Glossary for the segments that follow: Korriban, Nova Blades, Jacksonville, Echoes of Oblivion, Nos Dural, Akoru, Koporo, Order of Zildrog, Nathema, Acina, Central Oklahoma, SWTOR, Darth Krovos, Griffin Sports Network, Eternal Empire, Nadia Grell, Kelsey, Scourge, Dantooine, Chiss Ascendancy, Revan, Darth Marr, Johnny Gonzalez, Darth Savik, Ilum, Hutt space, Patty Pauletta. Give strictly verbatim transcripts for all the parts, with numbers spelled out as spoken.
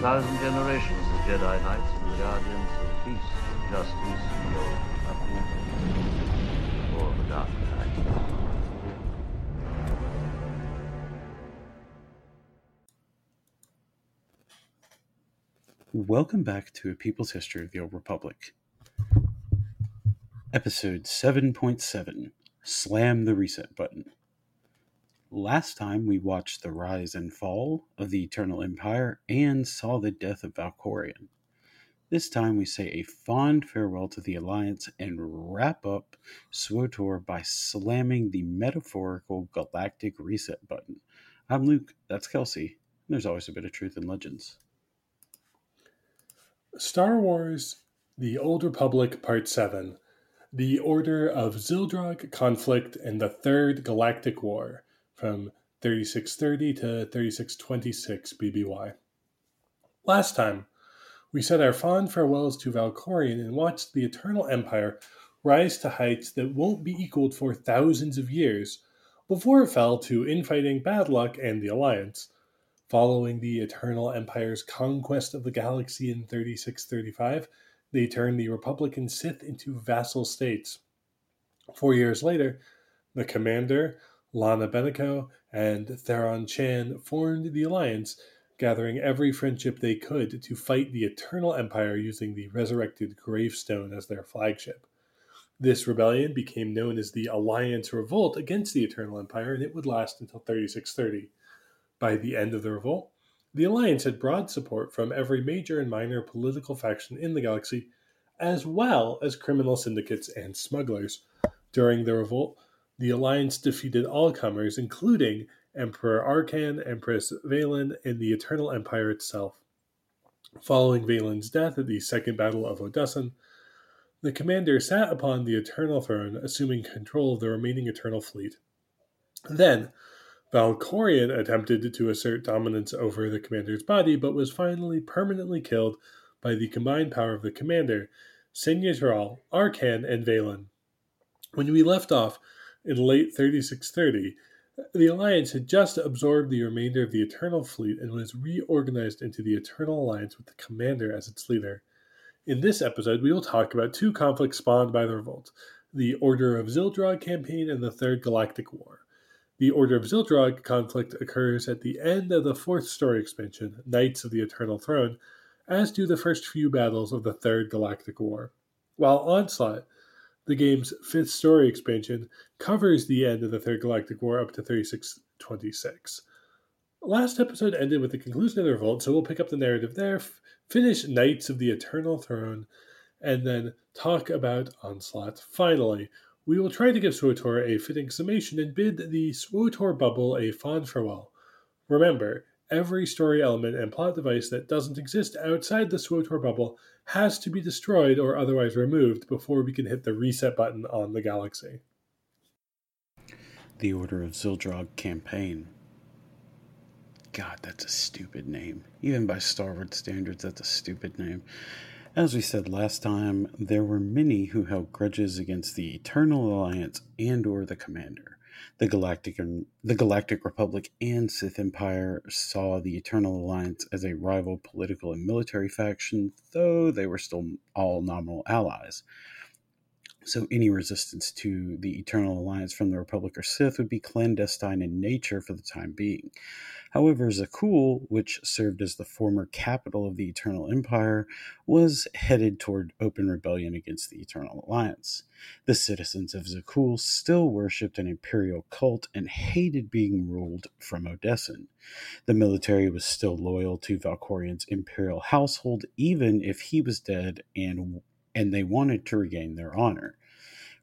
thousand generations of Jedi Knights and Guardians of Peace, Justice, and the Upward, or the Dark Knight. Welcome back to A People's History of the Old Republic. Episode seven point seven, Slam the Reset Button. Last time we watched the rise and fall of the Eternal Empire and saw the death of Valkorion. This time we say a fond farewell to the Alliance and wrap up SWTOR by slamming the metaphorical galactic reset button. I'm Luke, that's Kelsey, and there's always a bit of truth in legends. Star Wars, The Old Republic, Part seven, The Order of Zildrog, Conflict, and the Third Galactic War, from thirty-six thirty to thirty-six twenty-six B B Y. Last time, we said our fond farewells to Valkorion and watched the Eternal Empire rise to heights that won't be equaled for thousands of years, before it fell to infighting, bad luck, and the Alliance. Following the Eternal Empire's conquest of the galaxy in thirty-six thirty-five, they turned the Republic and Sith into vassal states. Four years later, the Commander, Lana Beniko, and Theron Shan formed the Alliance, gathering every friendship they could to fight the Eternal Empire using the resurrected gravestone as their flagship. This rebellion became known as the Alliance Revolt against the Eternal Empire, and it would last until thirty-six thirty. By the end of the revolt, the Alliance had broad support from every major and minor political faction in the galaxy, as well as criminal syndicates and smugglers. During the revolt, the Alliance defeated all comers, including Emperor Arcann, Empress Vaylin, and the Eternal Empire itself. Following Vaylin's death at the Second Battle of Odessen, the commander sat upon the Eternal Throne, assuming control of the remaining Eternal Fleet. Then, Valkorion attempted to assert dominance over the commander's body, but was finally permanently killed by the combined power of the commander, Senya Tyrol, Arcann, and Vaylin. When we left off in late thirty-six thirty, the Alliance had just absorbed the remainder of the Eternal Fleet and was reorganized into the Eternal Alliance with the commander as its leader. In this episode, we will talk about two conflicts spawned by the revolt, the Order of Zildrog campaign and the Third Galactic War. The Order of Zildrog conflict occurs at the end of the fourth story expansion, Knights of the Eternal Throne, as do the first few battles of the Third Galactic War. While Onslaught, the game's fifth story expansion, covers the end of the Third Galactic War up to thirty-six twenty-six. Last episode ended with the conclusion of the revolt, so we'll pick up the narrative there, f- finish Knights of the Eternal Throne, and then talk about Onslaught finally. We will try to give SWTOR a fitting summation and bid the SWTOR bubble a fond farewell. Remember, every story element and plot device that doesn't exist outside the SWTOR bubble has to be destroyed or otherwise removed before we can hit the reset button on the galaxy. The Order of Zildrog Campaign. God, that's a stupid name. Even by Star Wars standards, that's a stupid name. As we said last time, there were many who held grudges against the Eternal Alliance and or the Commander. The Galactic and, the Galactic Republic and Sith Empire saw the Eternal Alliance as a rival political and military faction, though they were still all nominal allies. So any resistance to the Eternal Alliance from the Republic or Sith would be clandestine in nature for the time being. However, Zakuul, which served as the former capital of the Eternal Empire, was headed toward open rebellion against the Eternal Alliance. The citizens of Zakuul still worshipped an imperial cult and hated being ruled from Odessen. The military was still loyal to Valkorion's imperial household, even if he was dead, and, and they wanted to regain their honor.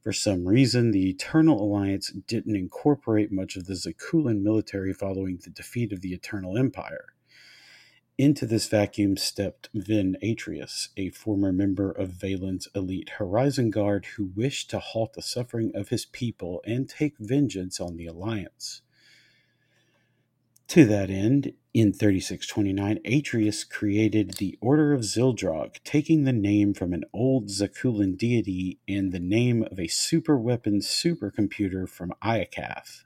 For some reason, the Eternal Alliance didn't incorporate much of the Zakuulan military following the defeat of the Eternal Empire. Into this vacuum stepped Vinn Atreus, a former member of Vaylin's elite Horizon Guard who wished to halt the suffering of his people and take vengeance on the Alliance. To that end, in thirty-six twenty-nine, Atreus created the Order of Zildrog, taking the name from an old Zakuulan deity and the name of a superweapon supercomputer from Iokath.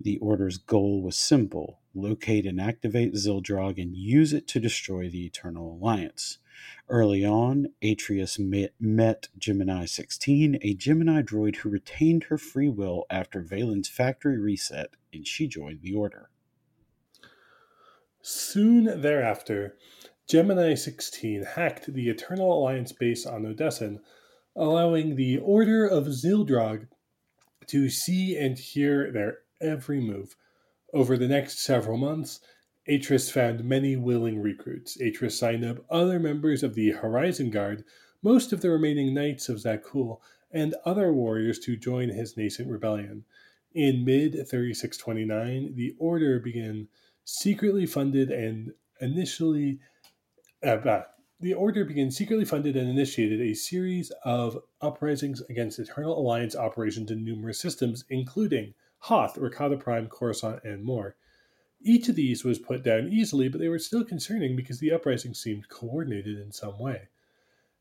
The Order's goal was simple: locate and activate Zildrog, and use it to destroy the Eternal Alliance. Early on, Atreus met Gemini sixteen, a Gemini droid who retained her free will after Vaylin's factory reset, and she joined the Order. Soon thereafter, Gemini sixteen hacked the Eternal Alliance base on Odessen, allowing the Order of Zildrog to see and hear their every move. Over the next several months, Atreus found many willing recruits. Atreus signed up other members of the Horizon Guard, most of the remaining Knights of Zakuul, and other warriors to join his nascent rebellion. In mid thirty-six twenty-nine, the Order began secretly funded and initially... Uh, the Order began secretly funded and initiated a series of uprisings against Eternal Alliance operations in numerous systems, including Hoth, Rakata Prime, Coruscant, and more. Each of these was put down easily, but they were still concerning because the uprising seemed coordinated in some way.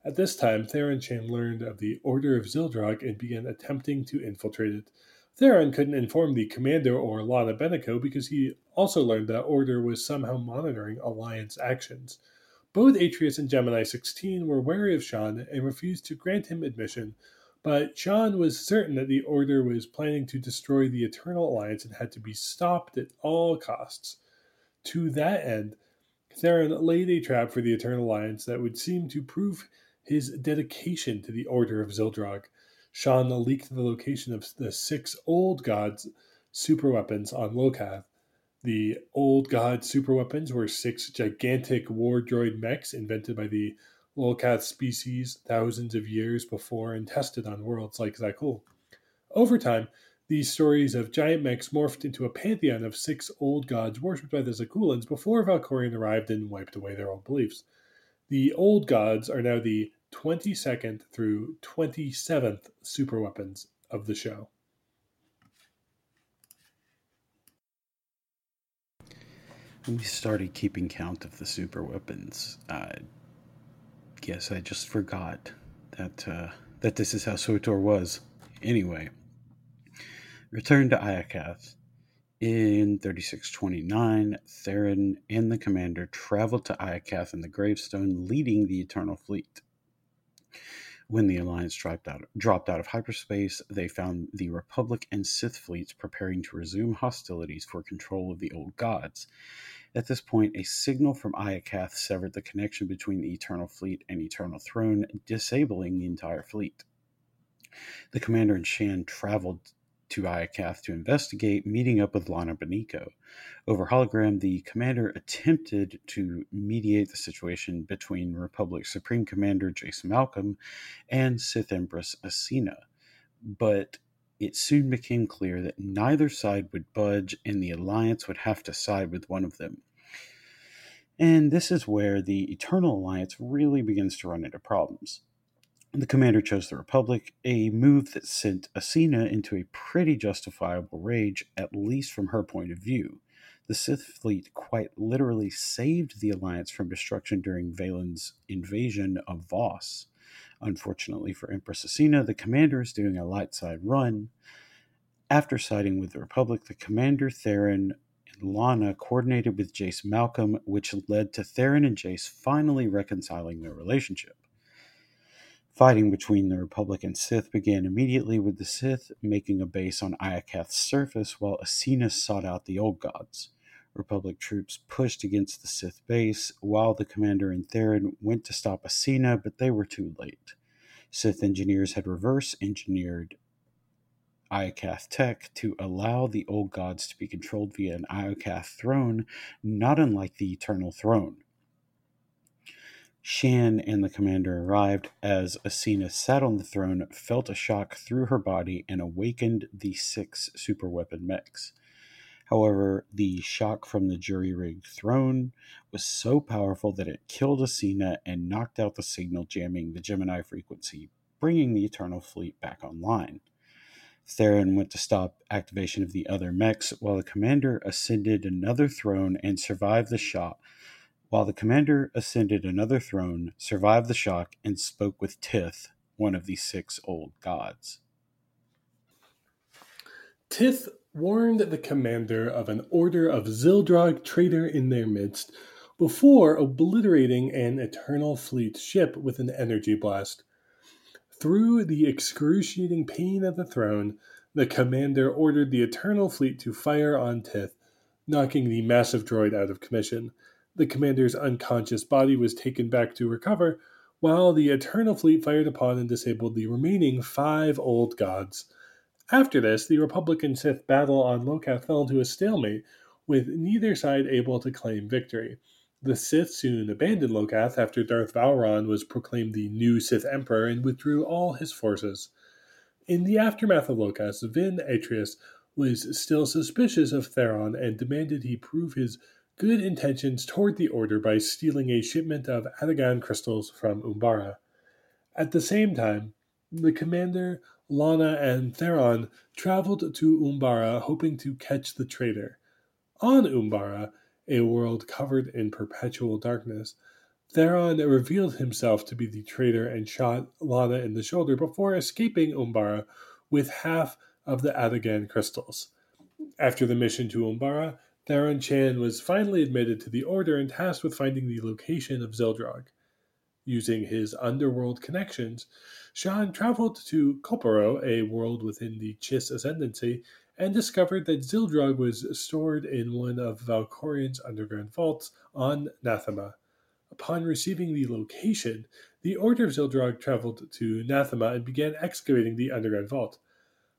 At this time, Theron Shan learned of the Order of Zildrog and began attempting to infiltrate it. Theron couldn't inform the Commando or Lana Beniko because he also learned that Order was somehow monitoring Alliance actions. Both Atreus and Gemini sixteen were wary of Shan and refused to grant him admission, but Shan was certain that the Order was planning to destroy the Eternal Alliance and had to be stopped at all costs. To that end, Theron laid a trap for the Eternal Alliance that would seem to prove his dedication to the Order of Zildrog. Shan leaked the location of the six Old Gods' superweapons on Iokath. The Old Gods' superweapons were six gigantic war droid mechs invented by the Iokath species thousands of years before and tested on worlds like Zakuul. Over time, these stories of giant mechs morphed into a pantheon of six Old Gods worshipped by the Zakuulans before Valkorion arrived and wiped away their old beliefs. The Old Gods are now the twenty-second through twenty-seventh superweapons of the show. When we started keeping count of the superweapons, uh Yes, I just forgot that uh, that this is how Sotor was. Anyway, return to Iokath. In thirty-six twenty-nine, Theron and the commander traveled to Iokath and the gravestone, leading the Eternal Fleet. When the Alliance dropped out, dropped out of hyperspace, they found the Republic and Sith fleets preparing to resume hostilities for control of the Old Gods. At this point, a signal from Iokath severed the connection between the Eternal Fleet and Eternal Throne, disabling the entire fleet. The commander and Shan traveled to Iokath to investigate, meeting up with Lana Beniko. Over hologram, the commander attempted to mediate the situation between Republic Supreme Commander Jace Malcolm and Sith Empress Acina, but it soon became clear that neither side would budge and the Alliance would have to side with one of them. And this is where the Eternal Alliance really begins to run into problems. The commander chose the Republic, a move that sent Acina into a pretty justifiable rage, at least from her point of view. The Sith fleet quite literally saved the Alliance from destruction during Vaylin's invasion of Voss. Unfortunately for Empress Acina, the commander is doing a light side run. After siding with the Republic, the commander, Theron, and Lana coordinated with Jace Malcolm, which led to Theron and Jace finally reconciling their relationship. Fighting between the Republic and Sith began immediately, with the Sith making a base on Iokath's surface while Acina sought out the Old Gods. Republic troops pushed against the Sith base, while the commander and Theron went to stop Acina, but they were too late. Sith engineers had reverse-engineered Iokath tech to allow the Old Gods to be controlled via an Iokath throne, not unlike the Eternal Throne. Shan and the commander arrived as Acina sat on the throne, felt a shock through her body, and awakened the six superweapon mechs. However, the shock from the jury-rigged throne was so powerful that it killed Acina and knocked out the signal jamming the Gemini frequency, bringing the Eternal Fleet back online. Theron went to stop activation of the other mechs, while the commander ascended another throne and survived the shock. While the commander ascended another throne, survived the shock, and spoke with Tith, one of the six Old Gods. Tith warned the commander of an Order of Zildrog traitor in their midst before obliterating an Eternal Fleet ship with an energy blast. Through the excruciating pain of the throne, the commander ordered the Eternal Fleet to fire on Tith, knocking the massive droid out of commission. The commander's unconscious body was taken back to recover, while the Eternal Fleet fired upon and disabled the remaining five old gods. After this, the Republic and Sith battle on Iokath fell into a stalemate, with neither side able to claim victory. The Sith soon abandoned Iokath after Darth Valkorion was proclaimed the new Sith Emperor and withdrew all his forces. In the aftermath of Iokath, Vinn Atreus was still suspicious of Theron and demanded he prove his good intentions toward the Order by stealing a shipment of Adagon crystals from Umbara. At the same time, the commander, Lana, and Theron traveled to Umbara hoping to catch the traitor. On Umbara, a world covered in perpetual darkness, Theron revealed himself to be the traitor and shot Lana in the shoulder before escaping Umbara with half of the Adagon crystals. After the mission to Umbara, Theron Shan was finally admitted to the Order and tasked with finding the location of Zildrog. Using his underworld connections, Shan traveled to Koporo, a world within the Chiss Ascendancy, and discovered that Zildrog was stored in one of Valkorion's underground vaults on Nathema. Upon receiving the location, the Order of Zildrog traveled to Nathema and began excavating the underground vault.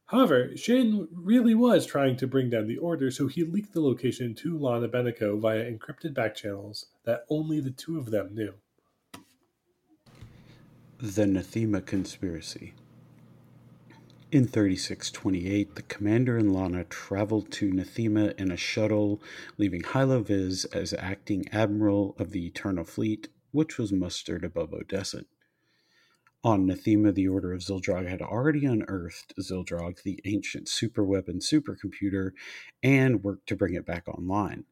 However, Shan really was trying to bring down the Order, so he leaked the location to Lana Beniko via encrypted backchannels that only the two of them knew. The Nathema Conspiracy. In thirty-six twenty-eight, the commander and Lana traveled to Nathema in a shuttle, leaving Hilo Viz as acting admiral of the Eternal Fleet, which was mustered above Odessen. On Nathema, the Order of Zildrog had already unearthed Zildrog, the ancient superweapon supercomputer, and worked to bring it back online.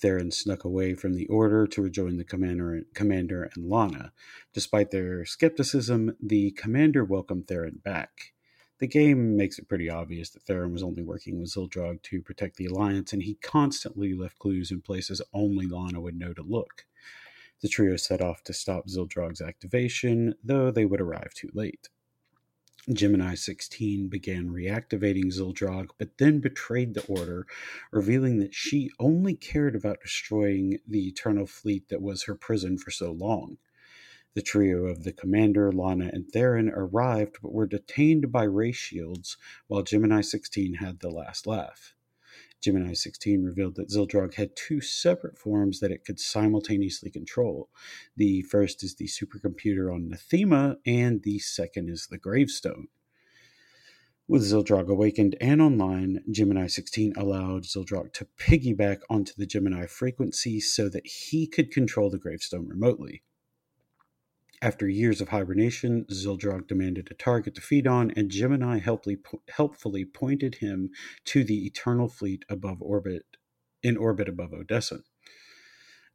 Theron snuck away from the Order to rejoin the commander, commander and Lana. Despite their skepticism, the commander welcomed Theron back. The game makes it pretty obvious that Theron was only working with Zildrog to protect the Alliance, and he constantly left clues in places only Lana would know to look. The trio set off to stop Zildrog's activation, though they would arrive too late. Gemini sixteen began reactivating Zildrog, but then betrayed the Order, revealing that she only cared about destroying the Eternal Fleet that was her prison for so long. The trio of the commander, Lana, and Theron arrived but were detained by ray shields while Gemini sixteen had the last laugh. Gemini sixteen revealed that Zildrog had two separate forms that it could simultaneously control. The first is the supercomputer on Nathema, and the second is the gravestone. With Zildrog awakened and online, Gemini sixteen allowed Zildrog to piggyback onto the Gemini frequency so that he could control the gravestone remotely. After years of hibernation, Zildrog demanded a target to feed on, and Gemini helpfully pointed him to the Eternal Fleet above orbit, in orbit above Odessen.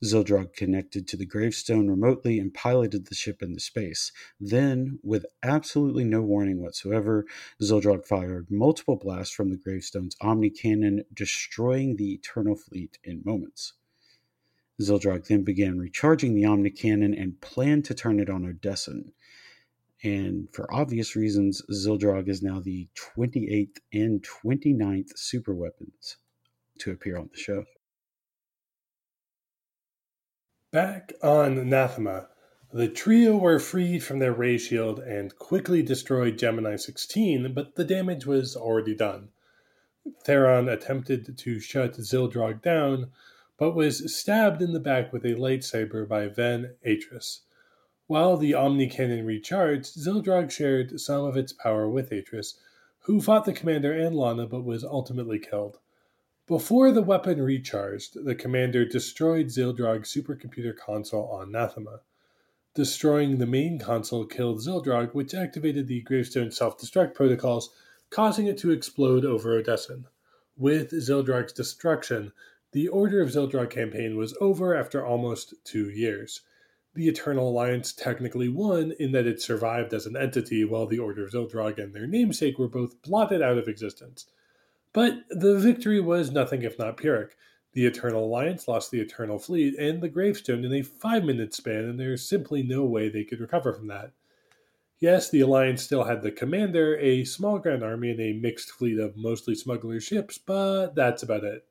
Zildrog connected to the gravestone remotely and piloted the ship into space. Then, with absolutely no warning whatsoever, Zildrog fired multiple blasts from the gravestone's omni-cannon, destroying the Eternal Fleet in moments. Zildrog then began recharging the Omni-Cannon and planned to turn it on Odessen. And for obvious reasons, Zildrog is now the twenty-eighth and twenty-ninth superweapons to appear on the show. Back on Nathema, the trio were freed from their ray shield and quickly destroyed Gemini sixteen, but the damage was already done. Theron attempted to shut Zildrog down, but was stabbed in the back with a lightsaber by Vinn Atreus. While the Omni-Cannon recharged, Zildrog shared some of its power with Atreus, who fought the commander and Lana but was ultimately killed. Before the weapon recharged, the commander destroyed Zildrog's supercomputer console on Nathema. Destroying the main console killed Zildrog, which activated the gravestone self-destruct protocols, causing it to explode over Odessen. With Zildrog's destruction, the Order of Zildrog campaign was over after almost two years. The Eternal Alliance technically won in that it survived as an entity while the Order of Zildrog and their namesake were both blotted out of existence. But the victory was nothing if not Pyrrhic. The Eternal Alliance lost the Eternal Fleet and the Gravestone in a five-minute span, and there's simply no way they could recover from that. Yes, the Alliance still had the Commander, a small ground army, and a mixed fleet of mostly smuggler ships, but that's about it.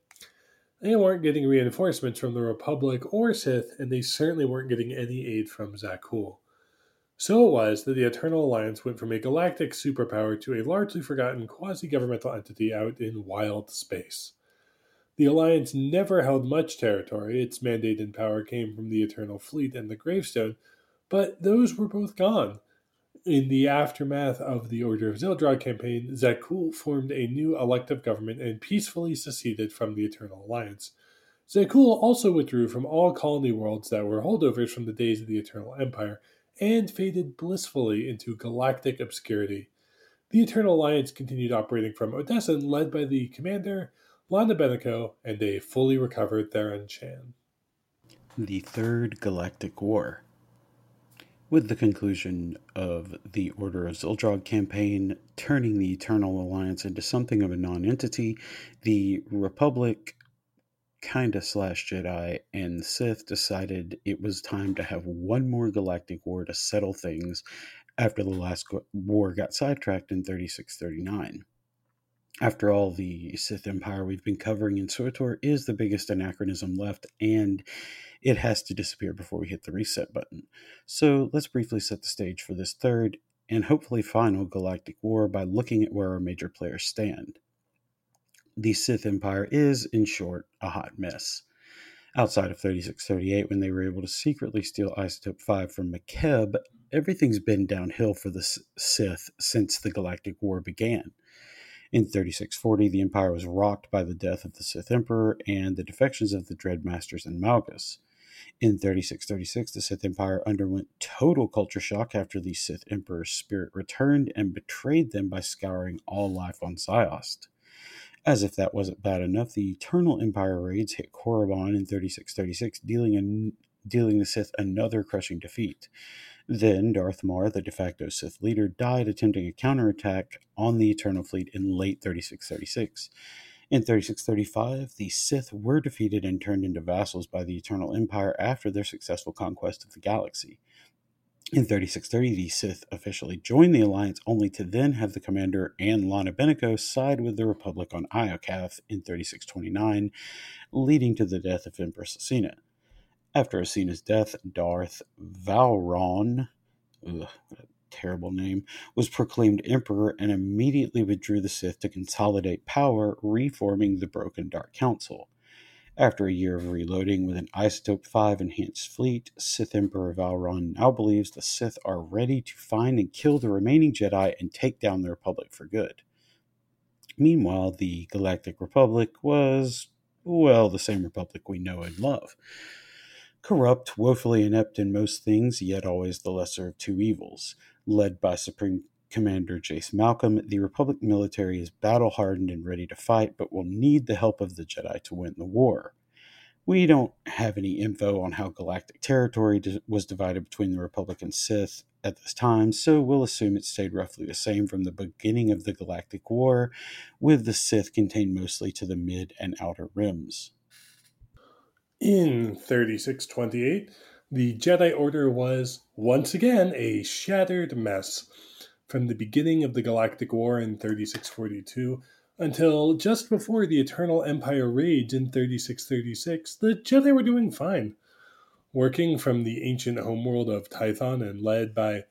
They weren't getting reinforcements from the Republic or Sith, and they certainly weren't getting any aid from Zakuul. So it was that the Eternal Alliance went from a galactic superpower to a largely forgotten quasi-governmental entity out in wild space. The Alliance never held much territory. Its mandate and power came from the Eternal Fleet and the Gravestone, but those were both gone. In the aftermath of the Order of Zildrog campaign, Zakuul formed a new elective government and peacefully seceded from the Eternal Alliance. Zakuul also withdrew from all colony worlds that were holdovers from the days of the Eternal Empire, and faded blissfully into galactic obscurity. The Eternal Alliance continued operating from Odessen, led by the Commander, Lana Beniko, and a fully recovered Theron Shan. The Third Galactic War. With the conclusion of the Order of Zildrog campaign, turning the Eternal Alliance into something of a non-entity, the Republic, kinda slash Jedi, and Sith decided it was time to have one more galactic war to settle things after the last war got sidetracked in thirty-six thirty-nine. After all, the Sith Empire we've been covering in SWTOR is the biggest anachronism left, and it has to disappear before we hit the reset button. So let's briefly set the stage for this third and hopefully final galactic war by looking at where our major players stand. The Sith Empire is, in short, a hot mess. Outside of thirty-six thirty-eight, when they were able to secretly steal Isotope five from McKeb, everything's been downhill for the Sith since the Galactic War began. In thirty-six forty, the Empire was rocked by the death of the Sith Emperor and the defections of the Dreadmasters and Malgus. In thirty-six thirty-six, the Sith Empire underwent total culture shock after the Sith Emperor's spirit returned and betrayed them by scouring all life on Zyost. As if that wasn't bad enough, the Eternal Empire raids hit Korriban in thirty-six thirty-six, dealing an, dealing the Sith another crushing defeat. Then Darth Marr, the de facto Sith leader, died attempting a counterattack on the Eternal Fleet in late thirty-six thirty-six. In thirty-six thirty-five, the Sith were defeated and turned into vassals by the Eternal Empire after their successful conquest of the galaxy. In thirty-six thirty, the Sith officially joined the Alliance, only to then have the Commander and Lana Beniko side with the Republic on Iokath in thirty-six twenty-nine, leading to the death of Empress Acina. After Acina's death, Darth Valron, ugh, what a terrible name, was proclaimed emperor and immediately withdrew the Sith to consolidate power, reforming the broken Dark Council. After a year of reloading with an Isotope five enhanced fleet, Sith Emperor Valron now believes the Sith are ready to find and kill the remaining Jedi and take down the Republic for good. Meanwhile, the Galactic Republic was, well, the same Republic we know and love. Corrupt, woefully inept in most things, yet always the lesser of two evils. Led by Supreme Commander Jace Malcolm, the Republic military is battle-hardened and ready to fight, but will need the help of the Jedi to win the war. We don't have any info on how galactic territory was divided between the Republic and Sith at this time, so we'll assume it stayed roughly the same from the beginning of the Galactic War, with the Sith contained mostly to the mid and outer rims. In thirty-six twenty-eight, the Jedi Order was, once again, a shattered mess. From the beginning of the Galactic War in thirty-six forty-two until just before the Eternal Empire raids in thirty-six thirty-six, the Jedi were doing fine. Working from the ancient homeworld of Tython and led by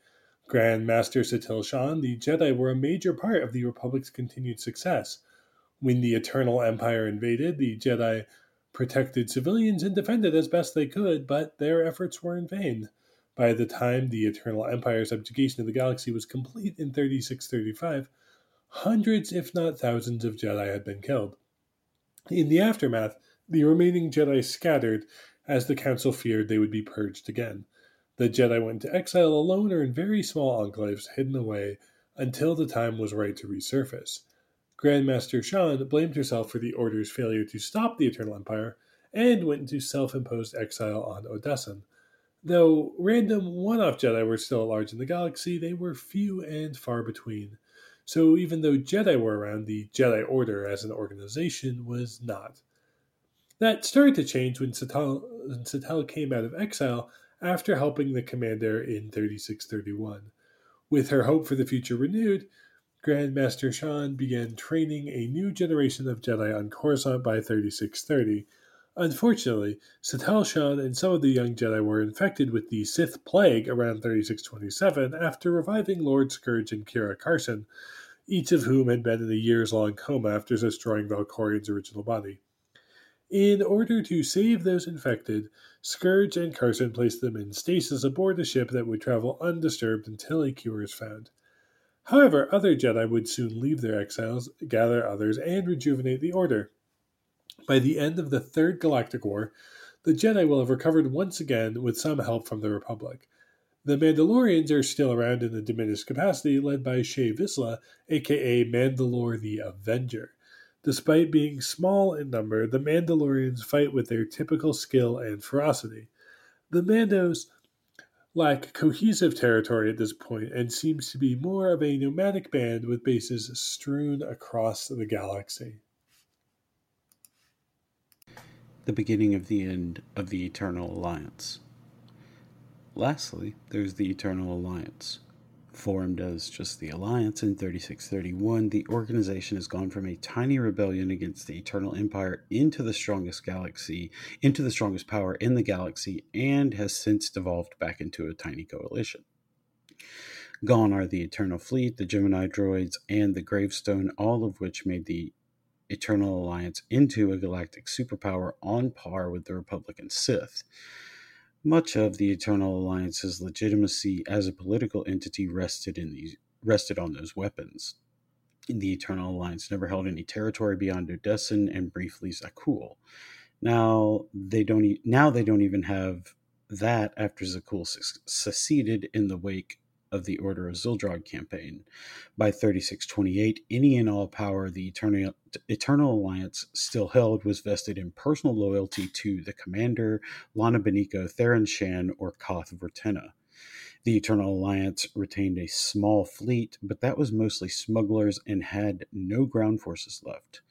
Grand Master Satele Shan, the Jedi were a major part of the Republic's continued success. When the Eternal Empire invaded, the Jedi protected civilians and defended as best they could, but their efforts were in vain. By the time the Eternal Empire's subjugation of the galaxy was complete in thirty-six thirty-five, hundreds if not thousands of Jedi had been killed. In the aftermath, the remaining Jedi scattered as the Council feared they would be purged again. The Jedi went into exile alone or in very small enclaves hidden away until the time was right to resurface. Grandmaster Shan blamed herself for the Order's failure to stop the Eternal Empire and went into self-imposed exile on Odessen. Though random one-off Jedi were still at large in the galaxy, they were few and far between. So even though Jedi were around, the Jedi Order as an organization was not. That started to change when Satele came out of exile after helping the commander in thirty-six thirty-one. With her hope for the future renewed, Grandmaster Shan began training a new generation of Jedi on Coruscant by thirty-six thirty. Unfortunately, Satele Shan and some of the young Jedi were infected with the Sith Plague around thirty-six twenty-seven after reviving Lord Scourge and Kira Carsen, each of whom had been in a years-long coma after destroying Valkorion's original body. In order to save those infected, Scourge and Carsen placed them in stasis aboard a ship that would travel undisturbed until a cure is found. However, other Jedi would soon leave their exiles, gather others, and rejuvenate the Order. By the end of the Third Galactic War, the Jedi will have recovered once again with some help from the Republic. The Mandalorians are still around in a diminished capacity, led by Shee Visla, aka Mandalore the Avenger. Despite being small in number, the Mandalorians fight with their typical skill and ferocity. The Mandos lack cohesive territory at this point and seems to be more of a nomadic band with bases strewn across the galaxy. The beginning of the end of the Eternal Alliance. Lastly, there's the Eternal Alliance. Formed as just the Alliance in thirty-six thirty-one, the organization has gone from a tiny rebellion against the Eternal Empire into the strongest galaxy, into the strongest power in the galaxy, and has since devolved back into a tiny coalition. Gone are the Eternal Fleet, the Gemini droids, and the Gravestone, all of which made the Eternal Alliance into a galactic superpower on par with the Republic and Sith. Much of the Eternal Alliance's legitimacy as a political entity rested in these rested on those weapons. The Eternal Alliance never held any territory beyond Odessen and briefly Zakuul. Now they don't e- now they don't even have that after Zakuul se- seceded in the wake of the Order of Zildrog campaign. By thirty-six twenty-eight, any and all power the Eternal, Eternal Alliance still held was vested in personal loyalty to the commander, Lana Beniko, Theron Shan, or Koth Vertenna. The Eternal Alliance retained a small fleet, but that was mostly smugglers and had no ground forces left.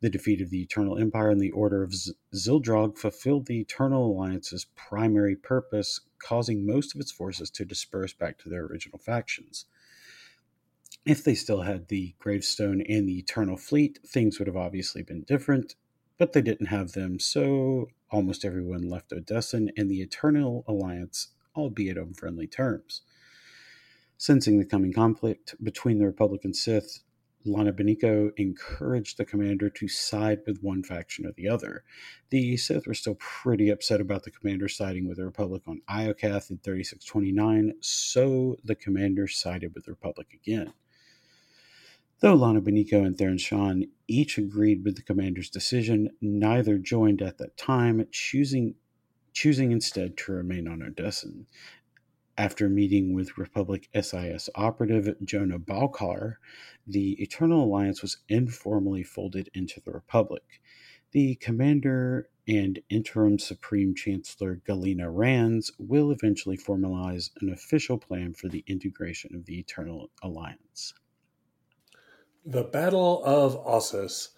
The defeat of the Eternal Empire and the Order of Z- Zildrog fulfilled the Eternal Alliance's primary purpose, causing most of its forces to disperse back to their original factions. If they still had the Gravestone and the Eternal Fleet, things would have obviously been different, but they didn't have them, so almost everyone left Odessen and the Eternal Alliance, albeit on friendly terms. Sensing the coming conflict between the Republic and Sith, Lana Beniko encouraged the commander to side with one faction or the other. The Sith were still pretty upset about the commander siding with the Republic on Iokath in thirty-six twenty-nine, so the commander sided with the Republic again. Though Lana Beniko and Theron Shan each agreed with the commander's decision, neither joined at that time, choosing choosing instead to remain on Odessen. After meeting with Republic S I S operative Jonah Balkar, the Eternal Alliance was informally folded into the Republic. The commander and interim Supreme Chancellor Galena Rands will eventually formalize an official plan for the integration of the Eternal Alliance. The Battle of Ossus.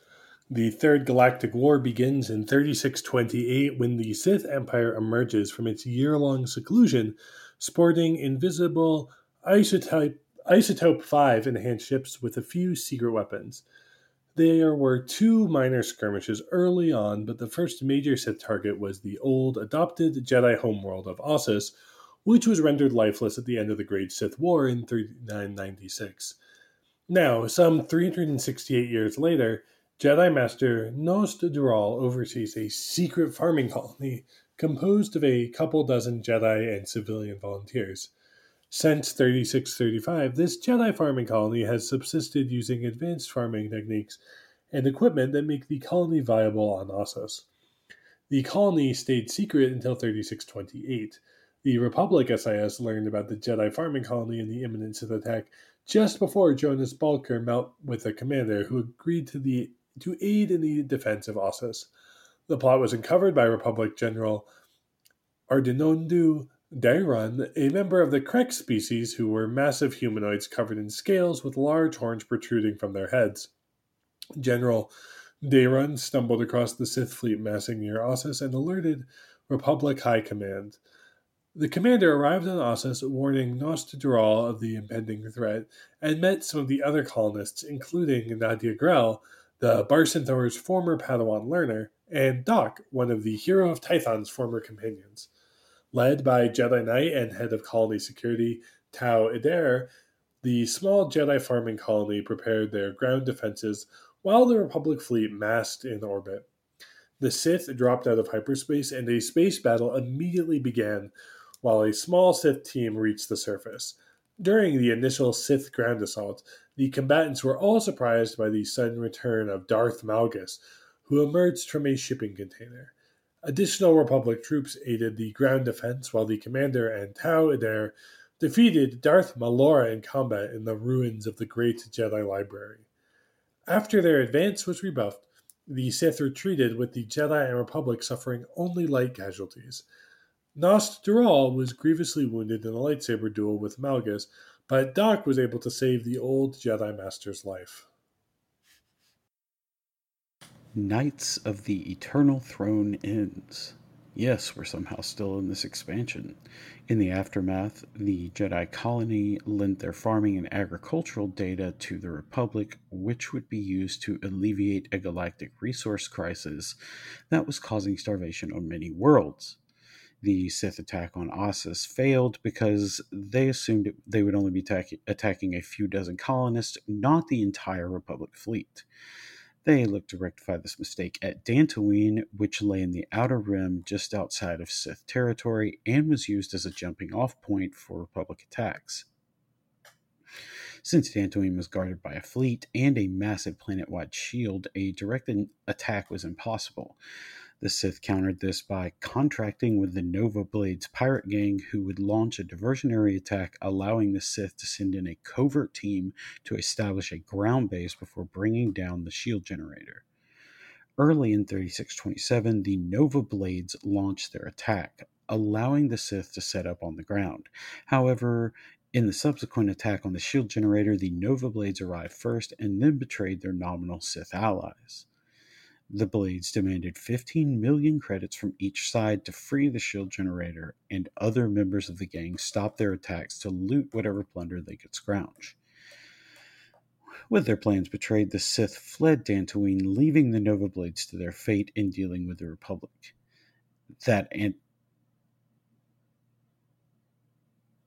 The Third Galactic War begins in thirty-six twenty-eight when the Sith Empire emerges from its year-long seclusion, sporting invisible isotype, isotope five enhanced ships with a few secret weapons. There were two minor skirmishes early on, but the first major Sith target was the old, adopted Jedi homeworld of Ossus, which was rendered lifeless at the end of the Great Sith War in thirty-nine ninety-six. Now, some three hundred sixty-eight years later, Jedi Master Nos Dural oversees a secret farming colony composed of a couple dozen Jedi and civilian volunteers. Since thirty-six thirty-five, this Jedi farming colony has subsisted using advanced farming techniques and equipment that make the colony viable on Ossus. The colony stayed secret until thirty-six twenty-eight. The Republic S I S learned about the Jedi farming colony and the imminence of the attack just before Jonas Balkar met with the commander, who agreed to the to aid in the defense of Ossus. The plot was uncovered by Republic General Ardenondu Dairon, a member of the Krekk species who were massive humanoids covered in scales with large horns protruding from their heads. General Dairon stumbled across the Sith fleet massing near Ossus and alerted Republic High Command. The commander arrived on Ossus, warning Nos Dural of the impending threat, and met some of the other colonists, including Nadia Grell, the Bar-Centaur's former Padawan learner, and Doc, one of the Hero of Tython's former companions. Led by Jedi Knight and head of colony security Tau Adair, the small Jedi farming colony prepared their ground defenses while the Republic fleet massed in orbit. The Sith dropped out of hyperspace and a space battle immediately began while a small Sith team reached the surface. During the initial Sith ground assault, the combatants were all surprised by the sudden return of Darth Malgus, who emerged from a shipping container. Additional Republic troops aided the ground defense while the commander and Tau Adair defeated Darth Malora in combat in the ruins of the Great Jedi Library. After their advance was rebuffed, the Sith retreated with the Jedi and Republic suffering only light casualties. Nos Dural was grievously wounded in a lightsaber duel with Malgus, but Doc was able to save the old Jedi Master's life. Knights of the Eternal Throne ends. Yes, we're somehow still in this expansion. In the aftermath, the Jedi colony lent their farming and agricultural data to the Republic, which would be used to alleviate a galactic resource crisis that was causing starvation on many worlds. The Sith attack on Ossus failed because they assumed it, they would only be attack, attacking a few dozen colonists, not the entire Republic fleet. They looked to rectify this mistake at Dantooine, which lay in the Outer Rim just outside of Sith territory and was used as a jumping-off point for Republic attacks. Since Dantooine was guarded by a fleet and a massive planet-wide shield, a direct attack was impossible. The Sith countered this by contracting with the Nova Blade's pirate gang, who would launch a diversionary attack, allowing the Sith to send in a covert team to establish a ground base before bringing down the shield generator. Early in thirty-six twenty-seven, the Nova Blades launched their attack, allowing the Sith to set up on the ground. However, in the subsequent attack on the shield generator, the Nova Blades arrived first and then betrayed their nominal Sith allies. The Blades demanded fifteen million credits from each side to free the shield generator, and other members of the gang stopped their attacks to loot whatever plunder they could scrounge. With their plans betrayed, the Sith fled Dantooine, leaving the Nova Blades to their fate in dealing with the Republic. That and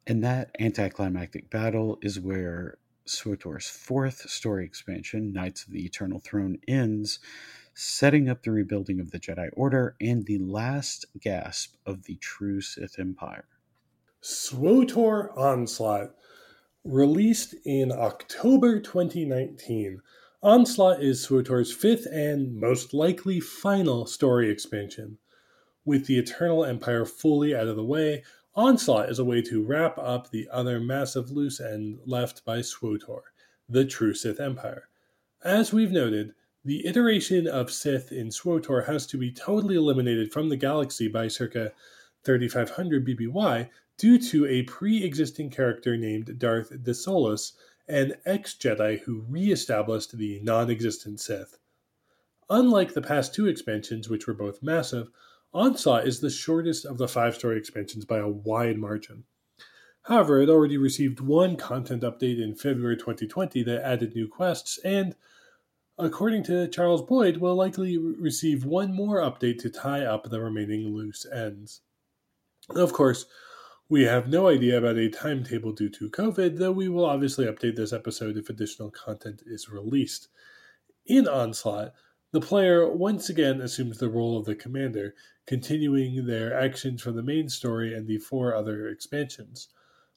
and that anticlimactic battle is where S W TOR's fourth story expansion, Knights of the Eternal Throne, ends, setting up the rebuilding of the Jedi Order and the last gasp of the true Sith Empire. S W TOR Onslaught. Released in October twenty nineteen, Onslaught is S W TOR's fifth and most likely final story expansion. With the Eternal Empire fully out of the way, Onslaught is a way to wrap up the other massive loose end left by S W TOR, the true Sith Empire. As we've noted, the iteration of Sith in S W TOR has to be totally eliminated from the galaxy by circa thirty-five hundred B B Y due to a pre-existing character named Darth Desolus, an ex-Jedi who re-established the non-existent Sith. Unlike the past two expansions, which were both massive, Onslaught is the shortest of the five-story expansions by a wide margin. However, it already received one content update in February twenty twenty that added new quests, and, according to Charles Boyd, will likely receive one more update to tie up the remaining loose ends. Of course, we have no idea about a timetable due to COVID, though we will obviously update this episode if additional content is released. In Onslaught, the player once again assumes the role of the commander, continuing their actions from the main story and the four other expansions.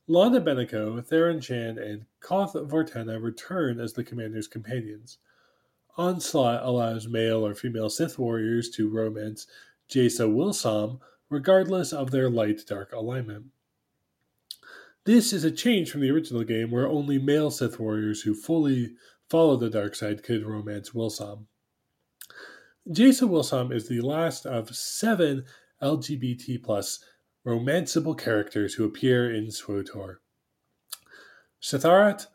Lana Beniko, Theron Shan, and Koth Vortana return as the commander's companions. Onslaught allows male or female Sith warriors to romance Jace Wilsam, regardless of their light-dark alignment. This is a change from the original game, where only male Sith warriors who fully follow the dark side could romance Wilsam. Jace Wilsam is the last of seven L G B T plus romanceable characters who appear in S W TOR. Sitharat,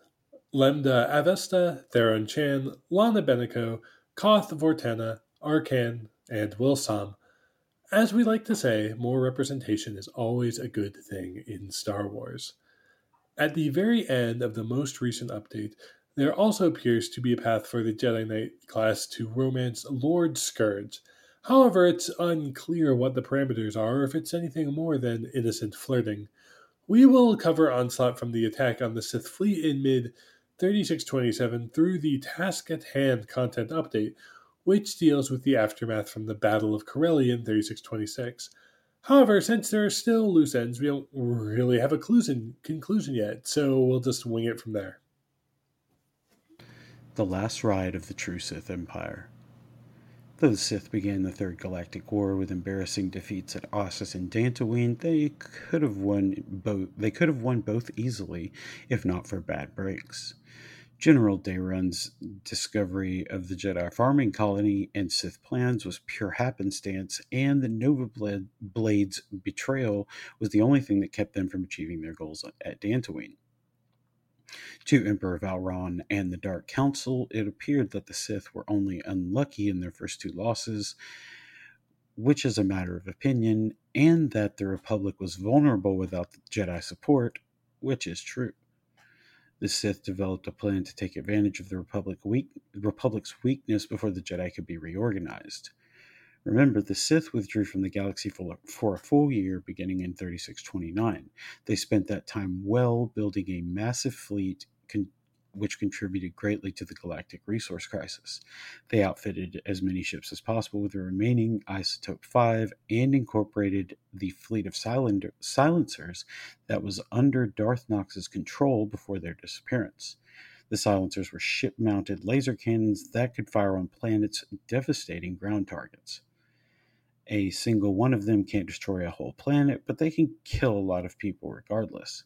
Lemda Avesta, Theron Shan, Lana Beniko, Koth Vortana, Arcann, and Wilsom. As we like to say, more representation is always a good thing in Star Wars. At the very end of the most recent update, there also appears to be a path for the Jedi Knight class to romance Lord Scourge. However, it's unclear what the parameters are or if it's anything more than innocent flirting. We will cover Onslaught from the attack on the Sith fleet in mid thirty-six twenty-seven through the Task at Hand content update, which deals with the aftermath from the Battle of Corellia in thirty-six twenty-six. However, since there are still loose ends, we don't really have a conclusion yet, so we'll just wing it from there. The Last Ride of the True Sith Empire. Though the Sith began the Third Galactic War with embarrassing defeats at Ossus and Dantooine, they could have won both. They could have won both easily, if not for bad breaks. General Dayron's discovery of the Jedi farming colony and Sith plans was pure happenstance, and the Nova Blade's betrayal was the only thing that kept them from achieving their goals at Dantooine. To Emperor Valron and the Dark Council, it appeared that the Sith were only unlucky in their first two losses, which is a matter of opinion, and that the Republic was vulnerable without the Jedi support, which is true. The Sith developed a plan to take advantage of the Republic weak, Republic's weakness before the Jedi could be reorganized. Remember, the Sith withdrew from the galaxy for a full year beginning in thirty-six twenty-nine. They spent that time well building a massive fleet con- which contributed greatly to the galactic resource crisis. They outfitted as many ships as possible with the remaining Isotope five and incorporated the fleet of silen- silencers that was under Darth Nox's control before their disappearance. The silencers were ship-mounted laser cannons that could fire on planets, devastating ground targets. A single one of them can't destroy a whole planet, but they can kill a lot of people regardless.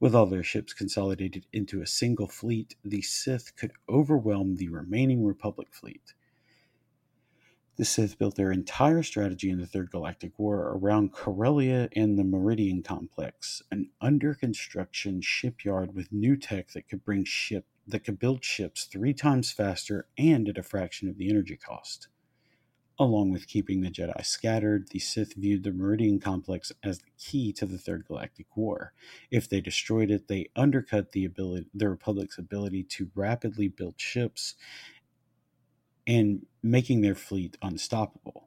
With all their ships consolidated into a single fleet, the Sith could overwhelm the remaining Republic fleet. The Sith built their entire strategy in the Third Galactic War around Corellia and the Meridian Complex, an under-construction shipyard with new tech that could bring ship that could build ships three times faster and at a fraction of the energy cost. Along with keeping the Jedi scattered, the Sith viewed the Meridian Complex as the key to the Third Galactic War. If they destroyed it, they undercut the ability, the Republic's ability to rapidly build ships and making their fleet unstoppable.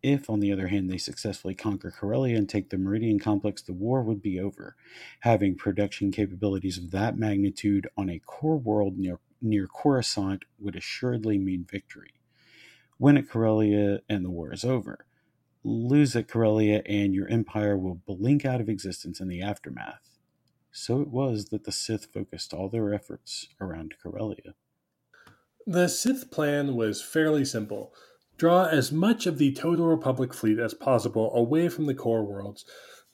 If, on the other hand, they successfully conquer Corellia and take the Meridian Complex, the war would be over. Having production capabilities of that magnitude on a core world near, near Coruscant would assuredly mean victory. Win at Corellia and the war is over. Lose at Corellia and your empire will blink out of existence in the aftermath. So it was that the Sith focused all their efforts around Corellia. The Sith plan was fairly simple. Draw as much of the total Republic fleet as possible away from the core worlds,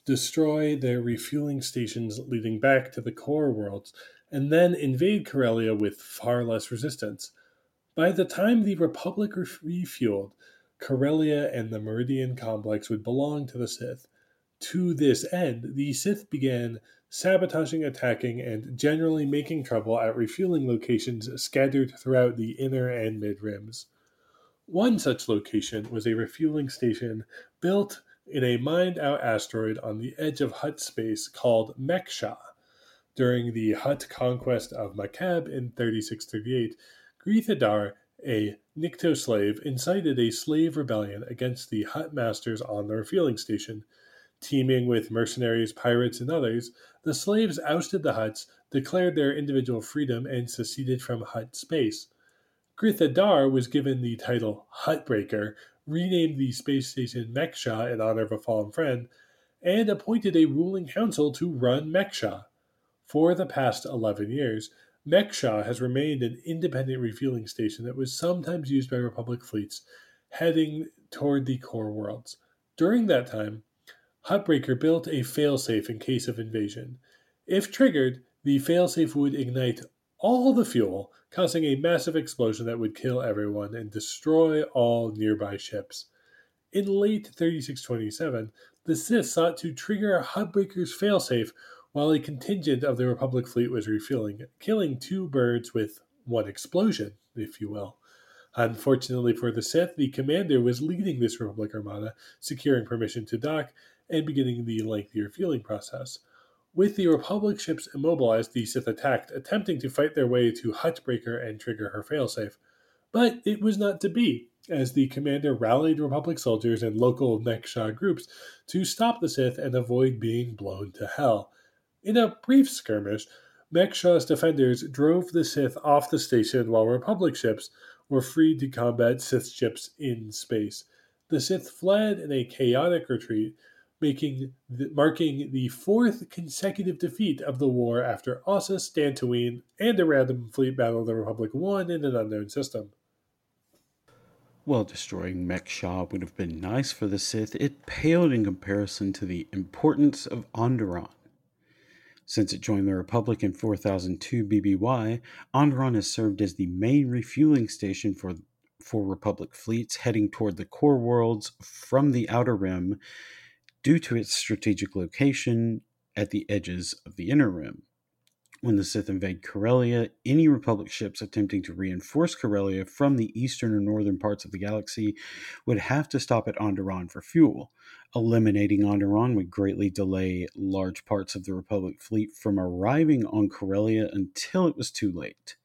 destroy their refueling stations leading back to the core worlds, and then invade Corellia with far less resistance. By the time the Republic refueled, Corellia and the Meridian Complex would belong to the Sith. To this end, the Sith began sabotaging, attacking, and generally making trouble at refueling locations scattered throughout the inner and mid-rims. One such location was a refueling station built in a mined-out asteroid on the edge of Hutt space called Meksha. During the Hutt conquest of Makkab in thirty-six thirty-eight, Grithadar, a Nikto-slave, incited a slave rebellion against the Hutt masters on the refueling station. Teaming with mercenaries, pirates, and others, the slaves ousted the Hutts, declared their individual freedom, and seceded from Hutt space. Grithadar was given the title Huttbreaker, renamed the space station Meksha in honor of a fallen friend, and appointed a ruling council to run Meksha. For the past eleven years, Meksha has remained an independent refueling station that was sometimes used by Republic fleets heading toward the core worlds. During that time, Huttbreaker built a failsafe in case of invasion. If triggered, the failsafe would ignite all the fuel, causing a massive explosion that would kill everyone and destroy all nearby ships. In late thirty-six twenty-seven, the Sith sought to trigger Hudbreaker's failsafe while a contingent of the Republic fleet was refueling, killing two birds with one explosion, if you will. Unfortunately for the Sith, the commander was leading this Republic Armada, securing permission to dock, and beginning the lengthy refueling process. With the Republic ships immobilized, the Sith attacked, attempting to fight their way to Hutbreaker and trigger her failsafe. But it was not to be, as the commander rallied Republic soldiers and local Neksha groups to stop the Sith and avoid being blown to hell. In a brief skirmish, Neksha's defenders drove the Sith off the station while Republic ships were freed to combat Sith ships in space. The Sith fled in a chaotic retreat, Making the, marking the fourth consecutive defeat of the war after Ossus, Dantooine, and a random fleet battle the Republic won in an unknown system. While destroying Meksha would have been nice for the Sith, it paled in comparison to the importance of Onderon. Since it joined the Republic in four thousand two B B Y, Onderon has served as the main refueling station for, for Republic fleets heading toward the core worlds from the Outer Rim, due to its strategic location at the edges of the Inner Rim. When the Sith invade Corellia, any Republic ships attempting to reinforce Corellia from the eastern or northern parts of the galaxy would have to stop at Onderon for fuel. Eliminating Onderon would greatly delay large parts of the Republic fleet from arriving on Corellia until it was too late.